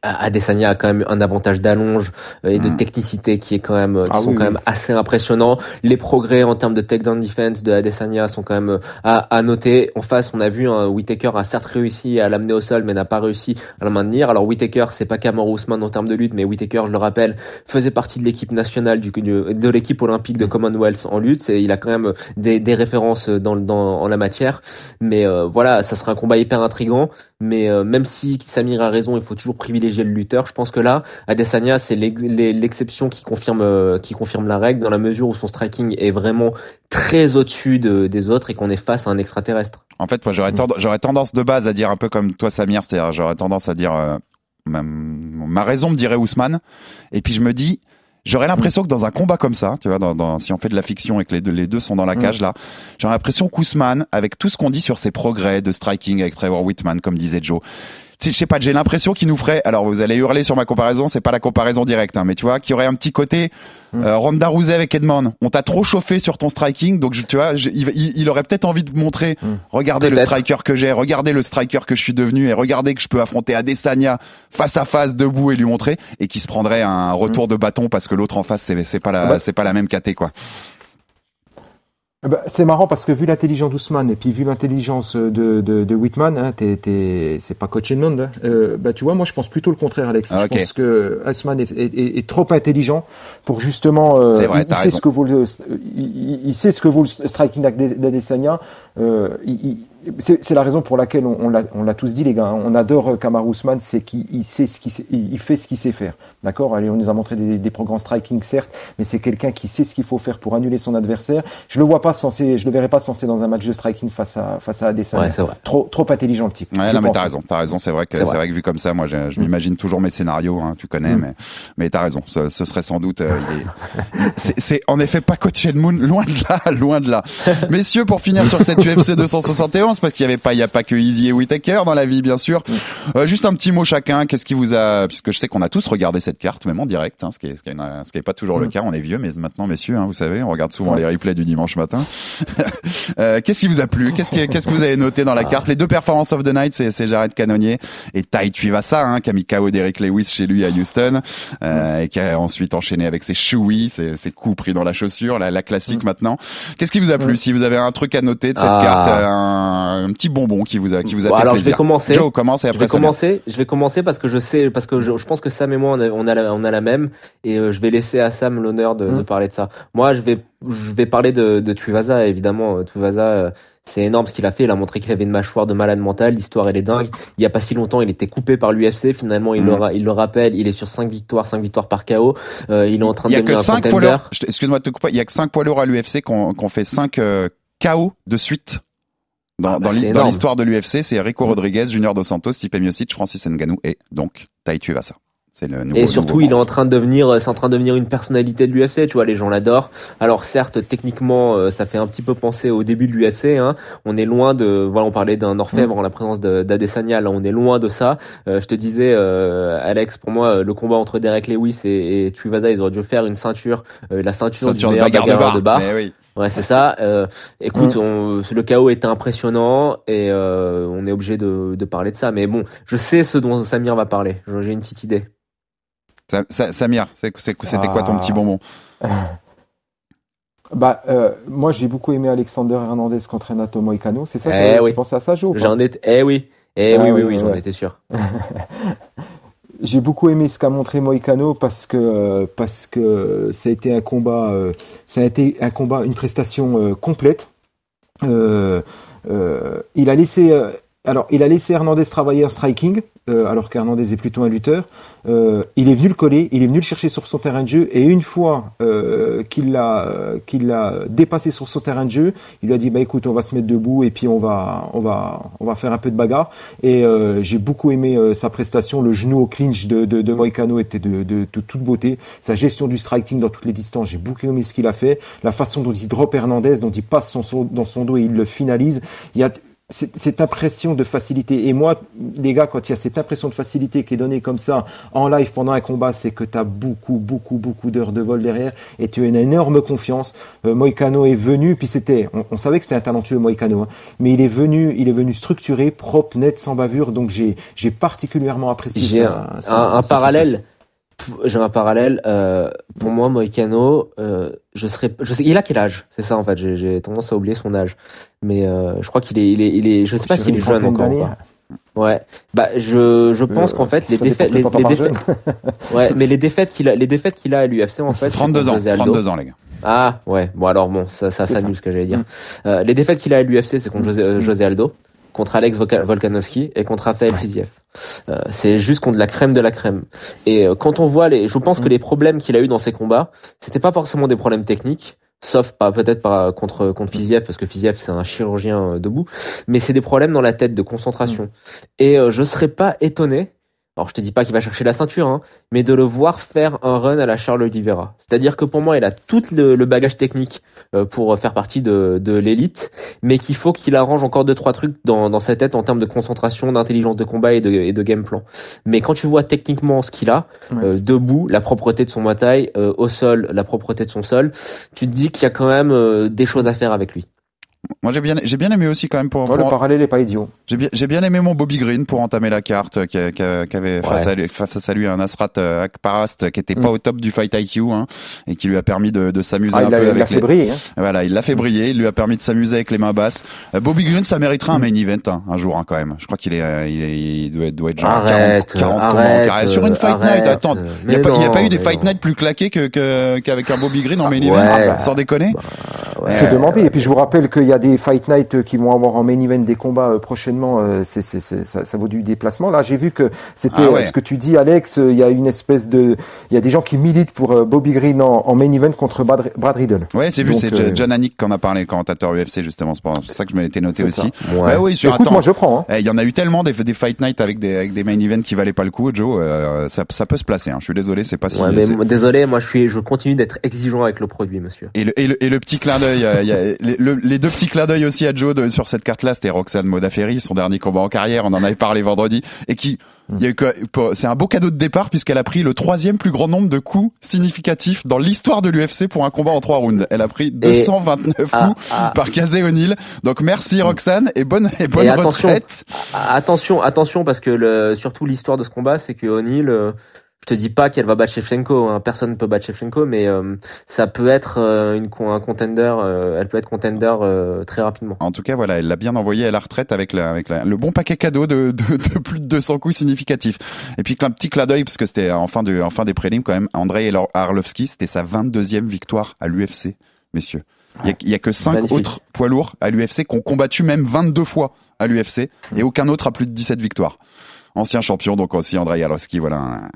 Adesanya a quand même un avantage d'allonge et de mmh. technicité qui est quand même qui ah, sont oui, quand oui. même assez impressionnants. Les progrès en termes de takedown defense de Adesanya sont quand même à, à noter. En face, on a vu hein, Whittaker a certes réussi à l'amener au sol, mais n'a pas réussi à le maintenir. Alors Whittaker, c'est pas Kamaru Usman en termes de lutte, mais Whittaker, je le rappelle, faisait partie de l'équipe nationale du, du de l'équipe olympique de Commonwealth en lutte. C'est, il a quand même des, des références dans dans en la matière. Mais euh, voilà, ça sera un combat hyper intriguant. Mais euh, même si Samir a raison, il faut toujours privilégier le lutteur. Je pense que là, Adesanya, c'est l'ex- l'exception qui confirme euh, qui confirme la règle dans la mesure où son striking est vraiment très au-dessus de, des autres et qu'on est face à un extraterrestre. En fait, moi, j'aurais, tend- j'aurais tendance de base à dire un peu comme toi, Samir, c'est-à-dire j'aurais tendance à dire euh, ma, ma raison me dirait Ousmane, et puis je me dis J'aurais l'impression que dans un combat comme ça, tu vois, dans, dans, si on fait de la fiction et que les deux, les deux sont dans la cage, mmh. là, j'aurais l'impression qu'Ousmane, avec tout ce qu'on dit sur ses progrès de striking avec Trevor Whitman, comme disait Joe, je sais pas, j'ai l'impression qu'il nous ferait, alors vous allez hurler sur ma comparaison, c'est pas la comparaison directe, hein, mais tu vois, qu'il y aurait un petit côté euh, Ronda Rousey avec Edmond. On t'a trop chauffé sur ton striking, donc je, tu vois, je, il, il aurait peut-être envie de montrer, mmh. regardez peut-être. le striker que j'ai, regardez le striker que je suis devenu, et regardez que je peux affronter Adesanya face à face, debout, et lui montrer, et qu'il se prendrait un retour mmh. de bâton parce que l'autre en face, c'est, c'est pas la, bah. c'est pas la même caté, quoi. C'est marrant parce que vu l'intelligence d'Ousmane et puis vu l'intelligence de, de, de Whitman, hein, t'es, t'es, c'est pas coach Edmond, hein, euh, bah, tu vois, moi je pense plutôt le contraire, Alex. Ah, okay. Je pense que Ousmane est, est, est, est trop intelligent pour justement, euh, c'est vrai, il, il sait ce que vaut le, il, il sait ce que vaut le striking d'Adesanya, euh, il, il, C'est, c'est la raison pour laquelle on, on, l'a, on l'a tous dit, les gars. Hein. On adore Kamaru Usman, c'est qu'il il sait ce qu'il sait, il fait ce qu'il sait faire. D'accord. Allez, on nous a montré des, des programmes striking, certes, mais c'est quelqu'un qui sait ce qu'il faut faire pour annuler son adversaire. Je le vois pas se lancer, je le verrai pas se lancer dans un match de striking face à face à Adesanya. Ouais, c'est vrai. Trop trop intelligent le type. Ouais, non, mais t'as raison, t'as raison. C'est vrai que c'est, c'est vrai. vrai que vu comme ça, moi, je, je m'imagine mmh. toujours mes scénarios. Hein, tu connais, mmh. mais mais t'as raison. Ce, ce serait sans doute. Euh, les... c'est, c'est en effet pas coach Edmond, loin de là, loin de là. Messieurs, pour finir sur cette U F C deux cent soixante et onze. Parce qu'il y avait pas, il y a pas que Easy et Whittaker dans la vie, bien sûr. Euh, juste un petit mot chacun. Qu'est-ce qui vous a, puisque je sais qu'on a tous regardé cette carte, même en direct, hein, ce qui est, ce qui est, une, ce qui est pas toujours le cas. On est vieux, mais maintenant, messieurs, hein, vous savez, on regarde souvent les replays du dimanche matin. euh, qu'est-ce qui vous a plu? Qu'est-ce qui, qu'est-ce que vous avez noté dans la carte? Les deux performances of the night, c'est, c'est Jared Cannonier et Tai Tuivasa, hein, qui a mis K O Derek Lewis chez lui à Houston, euh, et qui a ensuite enchaîné avec ses chouis, ses, ses coups pris dans la chaussure, la, la classique maintenant. Qu'est-ce qui vous a plu? Si vous avez un truc à noter de cette ah. carte, un, un petit bonbon qui vous a qui vous a fait Alors, plaisir. Je vais commencer. Joe, commence et après je vais commencer. Je vais commencer parce que je sais parce que je, je pense que Sam et moi on a on a la, on a la même et euh, je vais laisser à Sam l'honneur de, mmh. de parler de ça. Moi, je vais je vais parler de de Tuivasa évidemment. Tuivasa euh, c'est énorme ce qu'il a fait. Il a montré qu'il avait une mâchoire de malade mental. L'histoire elle est dingue. Il y a pas si longtemps, il était coupé par l'U F C. Finalement, il mmh. le ra- il le rappelle. Il est sur cinq victoires, cinq victoires par K O. Euh, il est en train il de devenir un contender. Poids lourds. Excuse-moi de te couper. Il y a que cinq poids lourds à l'U F C qu'on qu'on fait cinq euh, K O de suite. Dans, ah bah dans, dans l'histoire de l'U F C, c'est Rico Rodriguez, Junior Dos Santos, Stipe Miocic, Francis Ngannou et donc Tai Tuivasa. C'est le nouveau. Et surtout, nouveau il est en train de devenir, c'est en train de devenir une personnalité de l'U F C. Tu vois, les gens l'adorent. Alors certes, techniquement, ça fait un petit peu penser au début de l'U F C. Hein. On est loin de, voilà, on parlait d'un orfèvre mmh. en la présence de, d'Adesanya. Là, on est loin de ça. Euh, je te disais, euh, Alex, pour moi, le combat entre Derek Lewis et, et Tuivasa, ils auraient dû faire une ceinture, euh, la ceinture, ceinture du meilleur bagarreur de bar. Ouais, c'est ça. Euh, écoute, on, le K O était impressionnant et euh, on est obligé de, de parler de ça. Mais bon, je sais ce dont Samir va parler. J'ai une petite idée. Ça, ça, Samir, c'est, c'est, c'était ah. quoi ton petit bonbon? Bah, euh, moi, j'ai beaucoup aimé Alexander Hernandez contre Renato Moicano. C'est ça eh que oui. tu pensais à ça, Joe? J'en étais. Eh oui. Eh ah, oui, oui, oui, oui, j'en ouais. étais sûr. J'ai beaucoup aimé ce qu'a montré Moicano parce que parce que ça a été un combat, ça a été un combat, une prestation complète. Euh, euh, il a laissé, alors il a laissé Hernandez travailler en striking, euh, alors qu'Hernandez est plutôt un lutteur. Euh, il est venu le coller, il est venu le chercher sur son terrain de jeu et une fois euh, qu'il l'a qu'il l'a dépassé sur son terrain de jeu, il lui a dit bah écoute on va se mettre debout et puis on va on va on va faire un peu de bagarre et euh, j'ai beaucoup aimé euh, sa prestation, le genou au clinch de de, de Moicano était de, de de toute beauté, sa gestion du striking dans toutes les distances, j'ai beaucoup aimé ce qu'il a fait, la façon dont il drop Hernandez, dont il passe son, son dans son dos et il le finalise, il y a Cette, cette impression de facilité. Et moi, les gars, quand il y a cette impression de facilité qui est donnée comme ça en live pendant un combat, c'est que tu as beaucoup, beaucoup, beaucoup d'heures de vol derrière et tu as une énorme confiance. Euh, Moicano est venu, puis c'était, on, on savait que c'était un talentueux Moicano, hein, mais il est venu, il est venu structuré, propre, net, sans bavure. Donc j'ai, j'ai particulièrement apprécié. J'ai ça, un, ça, un, un parallèle. J'ai un parallèle. Euh, pour moi, Moicano, euh, je serais, je sais, il a quel âge? C'est ça en fait. J'ai, j'ai tendance à oublier son âge, mais euh, je crois qu'il est, il est, il est. Je sais pas s'il est jeune encore. Ou pas. Ouais. Bah, je, je pense euh, qu'en fait les défaites, les, les défaites. ouais, mais les défaites qu'il a, les défaites qu'il a à l'U F C en fait. trente-deux ans, trente-deux ans les gars. Ah ouais. Bon alors bon, ça, ça s'annule ce que j'allais dire. Euh, les défaites qu'il a à l'U F C, c'est contre José, euh, José Aldo, contre Alex Volkanovski et contre Raphaël Fiziev. Euh, c'est juste contre la crème de la crème. Et euh, quand on voit les, je pense que les problèmes qu'il a eu dans ces combats, c'était pas forcément des problèmes techniques, sauf pas peut-être pas contre contre Fiziev parce que Fiziev c'est un chirurgien euh, debout, mais c'est des problèmes dans la tête de concentration. Et euh, je serais pas étonné Alors je te dis pas qu'il va chercher la ceinture, hein, mais de le voir faire un run à la Charles Oliveira. C'est-à-dire que pour moi, il a tout le, le bagage technique pour faire partie de, de l'élite, mais qu'il faut qu'il arrange encore deux trois trucs dans, dans sa tête en termes de concentration, d'intelligence de combat et de, et de game plan. Mais quand tu vois techniquement ce qu'il a, ouais. euh, debout, la propreté de son Muay Thai, euh, au sol, la propreté de son sol, tu te dis qu'il y a quand même euh, des choses à faire avec lui. Moi j'ai bien j'ai bien aimé aussi quand même pour, ouais, pour le parallèle est pas idiot. J'ai bien j'ai bien aimé mon Bobby Green pour entamer la carte qui, qui, qui avait ouais. face à lui face à lui un Nasrat Akparast qui était pas mmh. au top du fight I Q hein et qui lui a permis de, de s'amuser ah, un il peu a, avec il l'a fait les... briller. Hein. Voilà, il l'a fait briller, il lui a permis de s'amuser avec les mains basses. Bobby Green ça méritera un main event hein, un jour hein, quand même. Je crois qu'il est il, est, il doit être doit être genre arrête, quarante arrête, comment, sur une fight arrête, night attends, il y a pas non, il y a pas eu des fight non. night plus claqués que, que qu'avec un Bobby Green en ah, main ouais, event bah, sans déconner. Bah, ouais, c'est demandé et puis je vous rappelle qu'il y a Il y a des fight night qui vont avoir en main event des combats prochainement, c'est, c'est, c'est, ça, ça vaut du déplacement. Là, j'ai vu que c'était ah ouais. ce que tu dis, Alex. Il y a une espèce de, il y a des gens qui militent pour Bobby Green en, en main event contre Brad, Brad Riddle. Ouais, c'est vu, donc, c'est euh, John Anik qu'on a parlé, le commentateur U F C justement. C'est ça que je m'étais noté aussi. Ouais. Bah oui, sur, écoute, attends, moi je prends. Hein. Il y en a eu tellement des, des fight night avec des, avec des main events qui valaient pas le coup, Joe. Euh, ça, ça peut se placer. Hein. Je suis désolé, c'est pas si. Ouais, mais c'est... désolé, moi je suis, je continue d'être exigeant avec le produit, monsieur. Et le, et le, et le petit clin d'œil, il y a, les, le, les deux petits clin d'œil aussi à Joe de, sur cette carte-là, c'était Roxane Modafferi, son dernier combat en carrière, on en avait parlé vendredi, et qui, il y a eu, c'est un beau cadeau de départ puisqu'elle a pris le troisième plus grand nombre de coups significatifs dans l'histoire de l'U F C pour un combat en trois rounds. Elle a pris deux cent vingt-neuf ah, coups ah, par Kazé O'Neill. Donc merci Roxane et bonne et bonne et retraite. Attention, attention parce que le, surtout l'histoire de ce combat, c'est que O'Neill. Euh, Je te dis pas qu'elle va battre Shevchenko, hein. Personne ne peut battre Shevchenko, mais euh, ça peut être euh, une un contender. Euh, elle peut être contender euh, très rapidement. En tout cas, voilà, elle l'a bien envoyé à la retraite avec, la, avec la, le bon paquet cadeau de, de, de plus de deux cents coups significatifs. Et puis un petit clin d'œil parce que c'était en fin, de, en fin des prélims quand même. André Arlovski, c'était sa vingt-deuxième victoire à l'U F C, messieurs. Il ouais, y, y a que cinq autres poids lourds à l'U F C qui ont combattu même vingt-deux fois à l'U F C mmh. et aucun autre a plus de dix-sept victoires. Ancien champion, donc aussi André Arlovski, voilà. Un,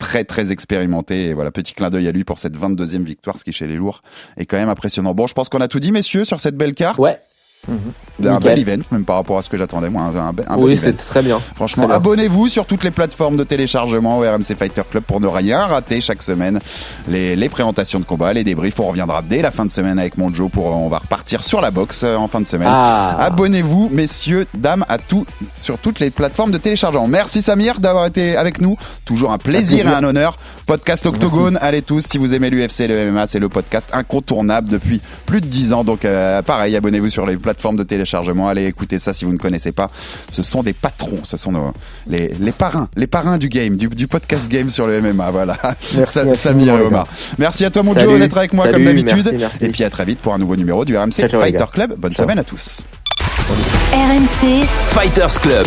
très très expérimenté et voilà, petit clin d'œil à lui pour cette vingt-deuxième victoire, ce qui chez les lourds est quand même impressionnant. Bon, je pense qu'on a tout dit, messieurs, sur cette belle carte. Ouais. Mmh. Un bel event, même par rapport à ce que j'attendais moi, un, un bel oui, event. C'est très bien. Franchement, très bien. Abonnez-vous sur toutes les plateformes de téléchargement au R M C Fighter Club pour ne rien rater chaque semaine. Les, les présentations de combat, les débriefs, on reviendra dès la fin de semaine avec Monjo pour, on va repartir sur la boxe en fin de semaine. Ah. Abonnez-vous, messieurs, dames, à tout, sur toutes les plateformes de téléchargement. Merci Samir d'avoir été avec nous. Toujours un plaisir et un honneur. Podcast Octogone, merci. Allez tous, si vous aimez l'U F C, le M M A, c'est le podcast incontournable depuis plus de dix ans. Donc, euh, pareil, abonnez-vous sur les plateformes plateforme de téléchargement, allez écouter ça si vous ne connaissez pas. Ce sont des patrons, ce sont nos, les, les parrains, les parrains du game, du, du podcast game sur le M M A. Voilà. Merci Samir et Omar. Merci à toi mon Joe d'être avec moi salut, comme d'habitude. Merci, merci. Et puis à très vite pour un nouveau numéro du R M C ciao, Fighter ciao, Club. Bonne ciao. Semaine à tous. R M C Fighters Club.